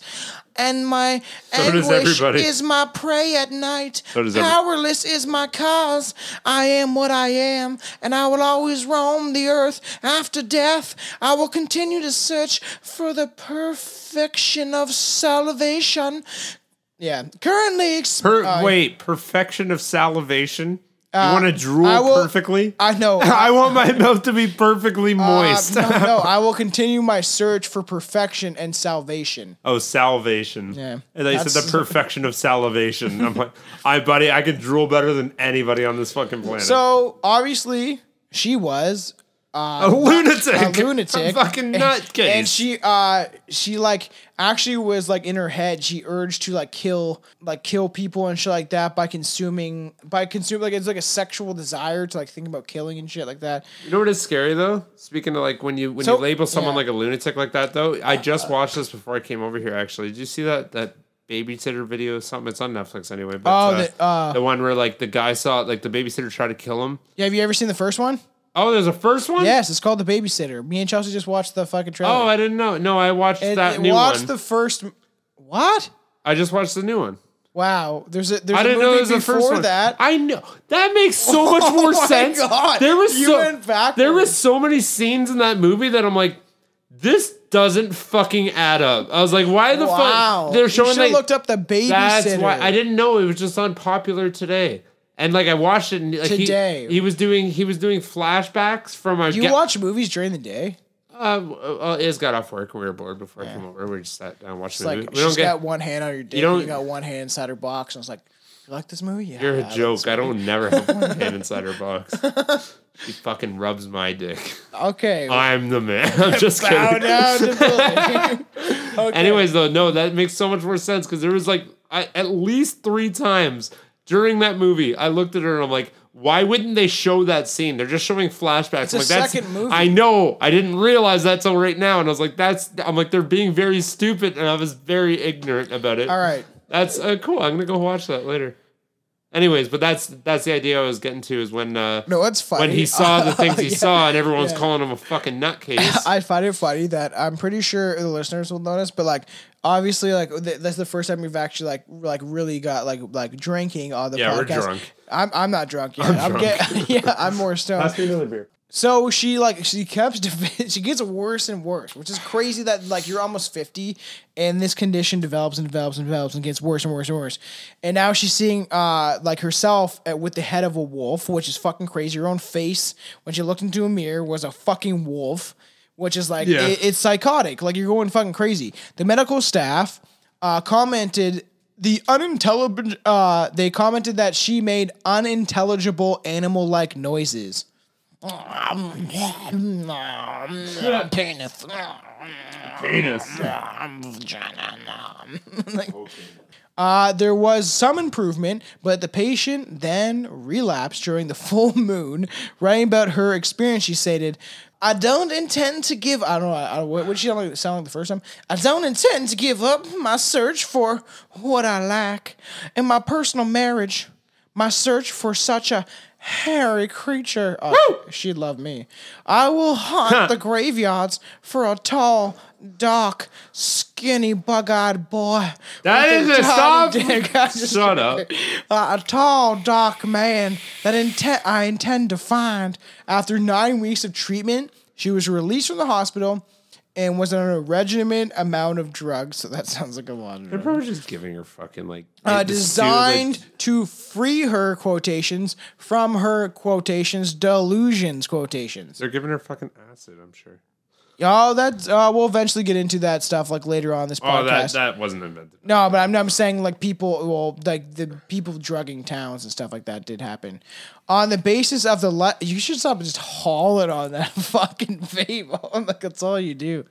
And my anguish is my prey at night. Powerless is my cause. I am what I am, and I will always roam the earth after death. I will continue to search for the perfection of salvation." Yeah, currently. Perfection of salivation. You want to drool perfectly? I know. I want my mouth to be perfectly moist. No, I will continue my search for perfection and salvation. Oh, salvation! Yeah, and they said the perfection of salivation. I'm like, buddy, I could drool better than anybody on this fucking planet. So obviously, she was a lunatic. A fucking nutcase. And she like actually was like in her head, she urged to kill people and shit like that by consuming like it's like a sexual desire to like think about killing and shit like that. You know what is scary though? Speaking of like when you label someone like a lunatic like that though, I just watched this before I came over here actually. Did you see that Babysitter video or something? It's on Netflix anyway, but the one where like the guy saw like the babysitter try to kill him. Yeah, have you ever seen the first one? Oh, there's a first one? Yes, it's called The Babysitter. Me and Chelsea just watched the fucking trailer. Oh, I didn't know. No, I watched that new one. I watched the first... What? I just watched the new one. Wow. There's a movie before that. I know. That makes so much more sense. God. There was so many scenes in that movie that I'm like, this doesn't fucking add up. I was like, why the fuck? They're showing you looked up The Babysitter. That's why. I didn't know. It was just on Popular Today. And like I watched it and, like, today. He was doing flashbacks from our. You watch movies during the day? Iz got off work. We were bored before I came over. We just sat down and watched the movie. Like, she's got one hand on your dick. You got one hand inside her box. And I was like, you like this movie? Yeah. You're a joke. I don't never have one hand inside her box. She fucking rubs my dick. Okay. Well, I'm the man. I'm just kidding. Down to okay. Anyways, though, no, that makes so much more sense because there was like at least three times during that movie, I looked at her and I'm like, why wouldn't they show that scene? They're just showing flashbacks. It's second movie. I know. I didn't realize that till right now. And I was like, they're being very stupid. And I was very ignorant about it. All right. That's cool. I'm going to go watch that later. Anyways, but that's the idea I was getting to is when no, it's funny. When he saw the things he saw and everyone's calling him a fucking nutcase. I find it funny that I'm pretty sure the listeners will notice, but like obviously like that's the first time we've actually like really got like drinking on the podcast. Yeah, we're drunk. I'm not drunk yet. I'm more stoned. Pass me another beer. So she gets worse and worse, which is crazy that like you're almost 50 and this condition develops and develops and develops and gets worse and worse and worse. And now she's seeing like herself with the head of a wolf, which is fucking crazy. Her own face when she looked into a mirror was a fucking wolf, which is like it's psychotic. Like you're going fucking crazy. The medical staff commented they commented that she made unintelligible animal-like noises. Penis. Penis. There was some improvement, but the patient then relapsed during the full moon. Writing about her experience, she stated, I don't intend to give... I don't know. What did she sound like the first time? I don't intend to give up my search for what I like and my personal marriage. My search for such a hairy creature. Oh, she'd love me. I will hunt the graveyards for a tall, dark, skinny, bug-eyed boy. That is a stop. Shut up. A tall, dark man that I intend to find. After 9 weeks of treatment, she was released from the hospital and was on a regimen amount of drugs. So that sounds like a lot of drugs. They're probably just giving her fucking like... to free her quotations from her quotations, delusions quotations. They're giving her fucking acid, I'm sure. Oh, that's... we'll eventually get into that stuff like later on this podcast. Oh, that wasn't invented. No, but I'm saying like people... Well, like the people drugging towns and stuff like that did happen. On the basis of the... you should stop just hauling on that fucking vape. Like, that's all you do.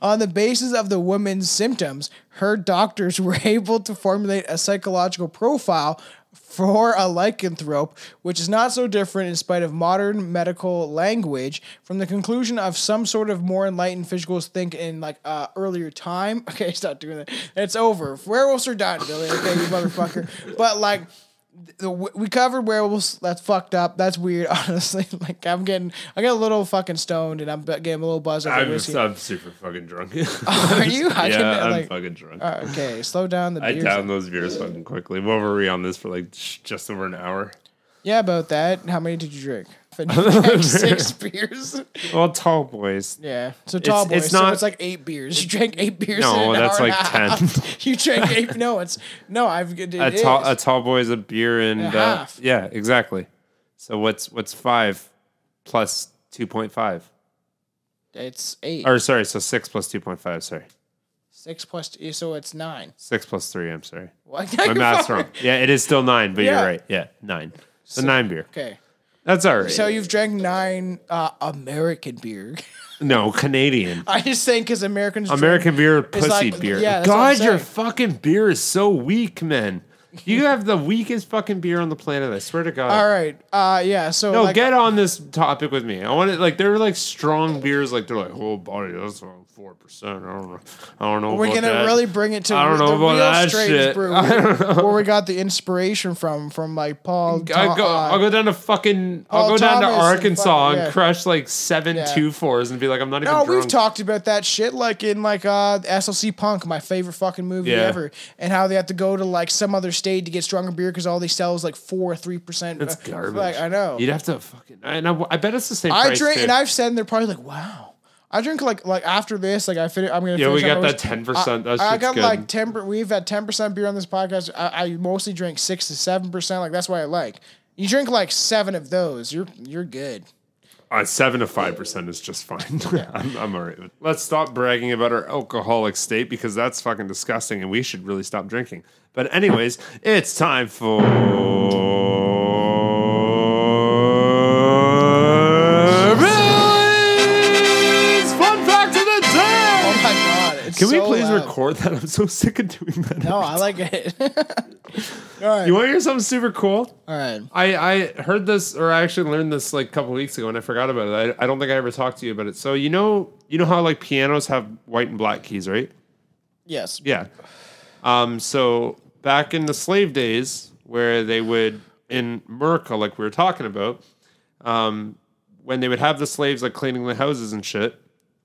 On the basis of the woman's symptoms, her doctors were able to formulate a psychological profile for a lycanthrope, which is not so different in spite of modern medical language from the conclusion of some sort of more enlightened physicals think in like earlier time. Okay, stop doing that. It's over. Werewolves are done, Billy. Okay, you motherfucker. But like, we covered werewolves. That's fucked up. That's weird. Honestly, like I get a little fucking stoned and I'm getting a little buzzed. I'm super fucking drunk. Are you? I'm fucking drunk. Okay, slow down the beers. I down those beers fucking quickly. What were we on this for? Like just over an hour. Yeah, about that. How many did you drink? Six beers. Well, tall boys. Yeah. So tall boys. So it's like 8 beers. You drank 8 beers. No, that's like 10. You drank 8. No, it's no. I've it a tall boy is a beer and half. Yeah, exactly. So what's 5 + 2.5? It's 8. Or sorry, so 6 + 2.5. Sorry. 6 + 2, so it's 9. 6 + 3. I'm sorry. What? My math's wrong. Yeah, it is still 9, but you're right. Yeah, 9. So 9 beer. Okay. That's all right. So you've drank 9 American beer. No, Canadian. I just think because American beer is pussy beer. Yeah, God, your fucking beer is so weak, man. You have the weakest fucking beer on the planet. I swear to God. All right. Yeah. So no, like, get on this topic with me. I want it like they're like strong beers. Like they're like whole body. That's 4%. I don't know. We're gonna really bring it to I don't know the about real straight brew. I don't know. Where we got the inspiration from like Paul. I'll go down to Arkansas and crush like 7 2-4s and be like I'm not even. No, drunk. We've talked about that shit like in like SLC Punk, my favorite fucking movie ever, and how they have to go to like some other state to get stronger beer because all they sell is like 4 or 3%. That's garbage. Like, I know. You'd have to fucking. And I bet it's the same. I price drink too. And I've said and they're probably like wow. I drink like after this, like I finish. I'm gonna. Yeah, we got that 10%. I got good. Like 10. We've had 10% beer on this podcast. I mostly drink 6 to 7%. Like that's why I like. You drink like 7 of those. You're good. A 7 to 5% is just fine. Yeah. I'm all right. Let's stop bragging about our alcoholic state because that's fucking disgusting and we should really stop drinking. But anyways, it's time for... Can we please record that? I'm so sick of doing that. No, I like it. All right. You want to hear something super cool? All right. I heard this, or I actually learned this like a couple weeks ago, and I forgot about it. I don't think I ever talked to you about it. So you know how like pianos have white and black keys, right? Yes. Yeah. So back in the slave days, where they would in America, like we were talking about, when they would have the slaves like cleaning the houses and shit.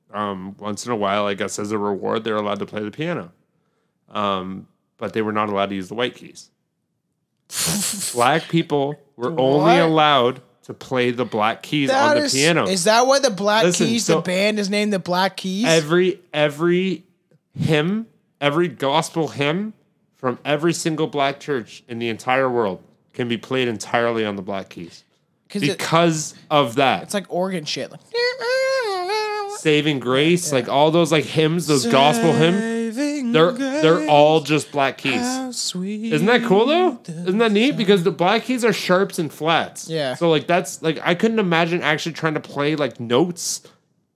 Once in a while, I guess as a reward, they're allowed to play the piano. But they were not allowed to use the white keys. Black people were only allowed to play the black keys on the piano. Is that why the Black Keys, the band is named the Black Keys? Every hymn, every gospel hymn from every single black church in the entire world can be played entirely on the black keys. Because of that. It's like organ shit. Like... Saving Grace, like all those like hymns, those gospel hymns, they're all just black keys. Isn't that cool though? Isn't that neat? Because the black keys are sharps and flats. Yeah. So like that's like I couldn't imagine actually trying to play like notes.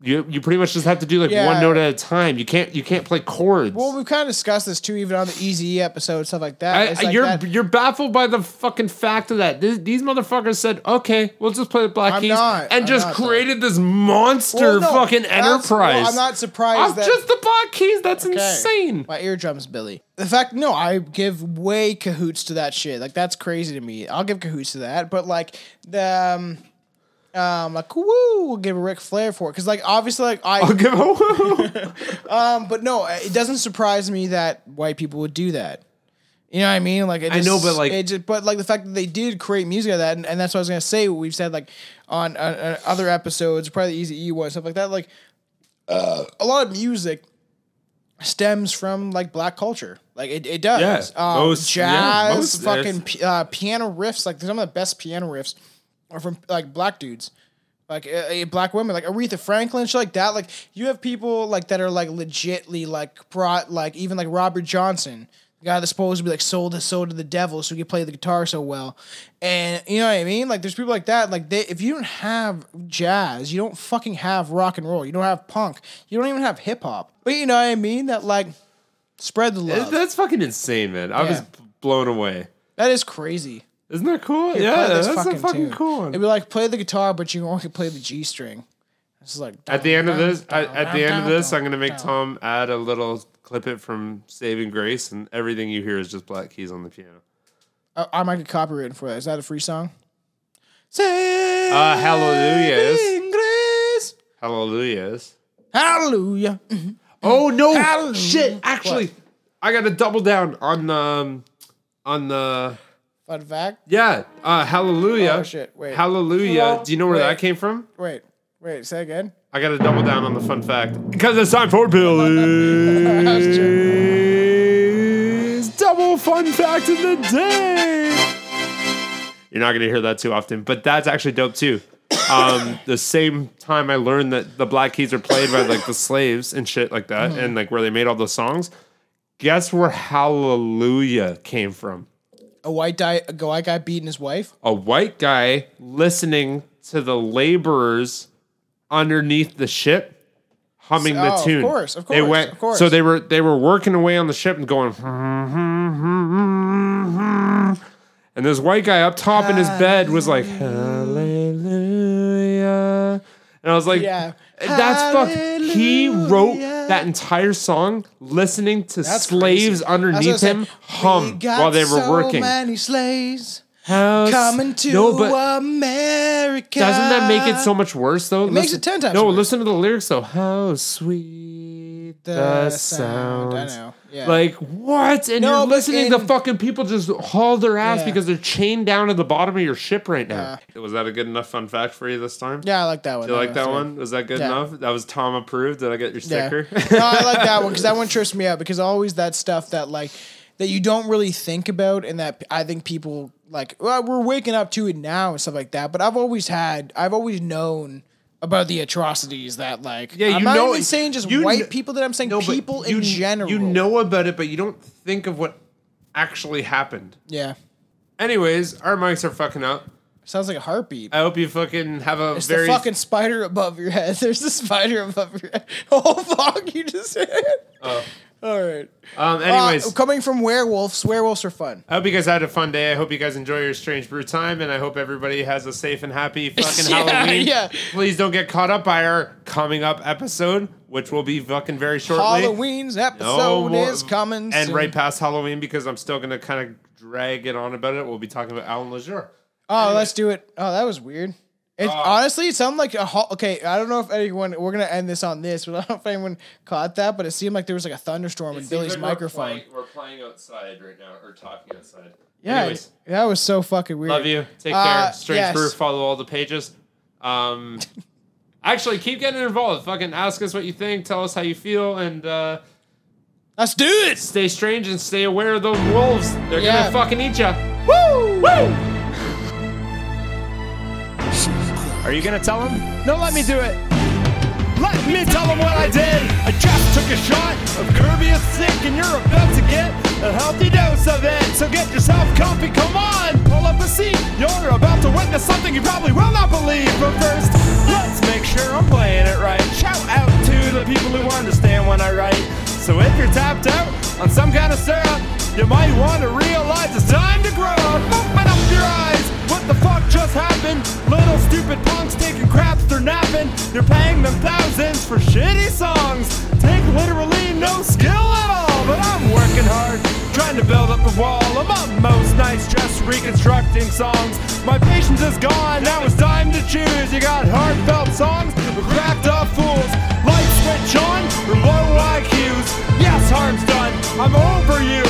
You pretty much just have to do like one note at a time. You can't play chords. Well, we've kind of discussed this too, even on the Eazy-E episode, stuff like that. You're baffled by the fucking fact of that. These motherfuckers said, okay, we'll just play the Black Keys, and just created this monster fucking enterprise. Well, I'm not surprised. Just the Black Keys. That's insane. My eardrums, Billy. The fact, no, I give way cahoots to that shit. Like that's crazy to me. I'll give cahoots to that, but like the. Like woo, we'll give a Ric Flair for it because like obviously like I'll give a woo. But no, it doesn't surprise me that white people would do that. You know what I mean? Like it just, I know, but like, the fact that they did create music out of that, and that's what I was gonna say. What we've said like on other episodes, probably the Eazy-E one, stuff like that. Like a lot of music stems from like black culture. Like it does. Yeah, jazz, fucking piano riffs. Like some of the best piano riffs. Or from like black dudes, like black women, like Aretha Franklin, shit like that. Like you have people like that are like legitly like brought like even like Robert Johnson, the guy that's supposed to be like sold his soul to the devil so he could play the guitar so well, and you know what I mean. Like there's people like that. Like if you don't have jazz, you don't fucking have rock and roll. You don't have punk. You don't even have hip hop. But you know what I mean. That like spread the love. That's fucking insane, man. I was blown away. That is crazy. Isn't that cool? Yeah, that's a fucking tune. Cool one. It'd be like play the guitar, but you only play the G string. It's like at the end of this, I'm gonna make Tom add a little clip it from Saving Grace, and everything you hear is just black keys on the piano. I might get copyrighted for that. Is that a free song? Saving Grace. Hallelujah. Mm-hmm. Oh no! Hallelujah. Shit! Actually, what? I gotta double down on the. Fun fact? Yeah. Hallelujah. Oh, shit. Wait. Hallelujah. Hello? Do you know where that came from? Wait. Say again. I got to double down on the fun fact. Because it's time for Billy's Double Fun Fact of the Day. You're not going to hear that too often, but that's actually dope too. The same time I learned that the Black Keys are played by like the slaves and shit like that and like where they made all the songs, guess where Hallelujah came from? A white guy beating his wife? A white guy listening to the laborers underneath the ship humming the tune. Of course. They went. So they were working away on the ship and going, and this white guy up top in his bed was like, hallelujah. And I was like, that's fucking... He wrote that entire song listening to slaves underneath him hum while they were working. Many slaves coming to America. Doesn't that make it so much worse, though? It makes it 10 times worse. No, listen to the lyrics, though. How sweet the sound. I know. Yeah. Like, what? And you're listening to fucking people just haul their ass because they're chained down to the bottom of your ship right now. Was that a good enough fun fact for you this time? Yeah, I like that one. Do you like that one? Was that good enough? That was Tom approved? Did I get your sticker? No, I like that one because that one trips me out because always that stuff that like that you don't really think about and that I think people like, well, we're waking up to it now and stuff like that. But I've always known about the atrocities that, like, I'm not even saying just white people that I'm saying people in general. You know about it, but you don't think of what actually happened. Yeah. Anyways, our mics are fucking up. Sounds like a heartbeat. I hope you fucking have a There's the fucking spider above your head. There's the spider above your head. Oh, fuck, you just hit it. Oh. All right. Anyways. Coming from werewolves, werewolves are fun. I hope you guys had a fun day. I hope you guys enjoy your Strange Brew time, and I hope everybody has a safe and happy fucking Halloween. Yeah. Please don't get caught up by our coming up episode, which will be fucking very shortly. Halloween's episode is coming soon. And right past Halloween, because I'm still going to kind of drag it on about it. We'll be talking about Alan Leisure. Oh, anyway. Let's do it. Oh, that was weird. Honestly, it sounded like okay, I don't know if anyone... We're going to end this on this, but I don't know if anyone caught that, but it seemed like there was like a thunderstorm in Billy's microphone. We're playing outside right now, or talking outside. Yeah, anyways, that was so fucking weird. Love you. Take care. Strange Brew, follow all the pages. Actually, keep getting involved. Fucking ask us what you think, tell us how you feel, and... let's do it! Stay strange and stay aware of those wolves. They're going to fucking eat ya. Woo! Woo! Are you going to tell him? No, let me do it. Let me tell him what I did. I just took a shot of Curvious Sick, and you're about to get a healthy dose of it. So get yourself comfy, come on, pull up a seat. You're about to witness something you probably will not believe. But first, let's make sure I'm playing it right. Shout out to the people who understand when I write. So if you're tapped out on some kind of syrup, you might want to realize it's time to grow up. Open up your eyes. What the fuck just happened? Little stupid punks taking craps, they're napping. You're paying them thousands for shitty songs. Take literally no skill at all. But I'm working hard, trying to build up a wall. I'm up most nights just reconstructing songs. My patience is gone, now it's time to choose. You got heartfelt songs with cracked up fools. Light switch on or low IQs. Yes, harm's done, I'm over you.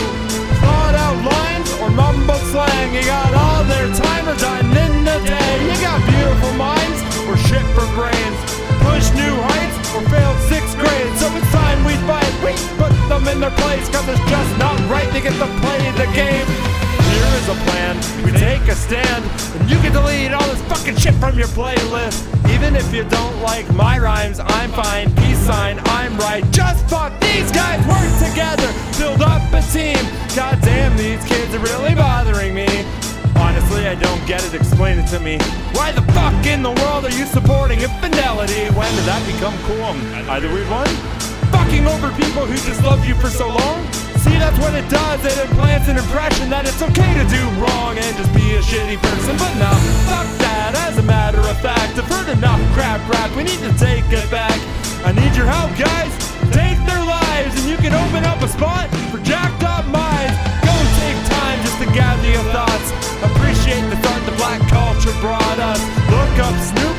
Thought out lines or mumble slang. You got all their time or done in the day. You got beautiful minds or shit for brains. Push new heights or failed sixth grade. So it's time we fight. We put them in their place, cause it's just not right. They get to play the game. Here is a plan. We take a stand, and you can delete all this fucking shit from your playlist. Even if you don't like my rhymes, I'm fine. Peace sign, I'm right. Just fuck these guys. Work together. Build up a team. God damn, these kids are really bothering me. Honestly, I don't get it. Explain it to me. Why the fuck in the world are you supporting infidelity? When did that become cool? Either we won? Fucking over people who just loved you for so long? See, that's what it does, it implants an impression that it's okay to do wrong and just be a shitty person. But nah, fuck that, as a matter of fact, I've heard enough crap rap, we need to take it back. I need your help, guys, take their lives, and you can open up a spot for jacked up minds. Go take time just to gather your thoughts, appreciate the thought the black culture brought us. Look up Snoop,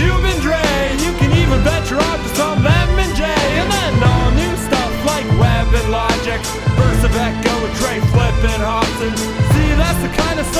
Human Dre, you can even bet your options on them and Jay, and then all new stuff like web and logic, verse of echo with Trey, Flip and Hobson. See, that's the kind of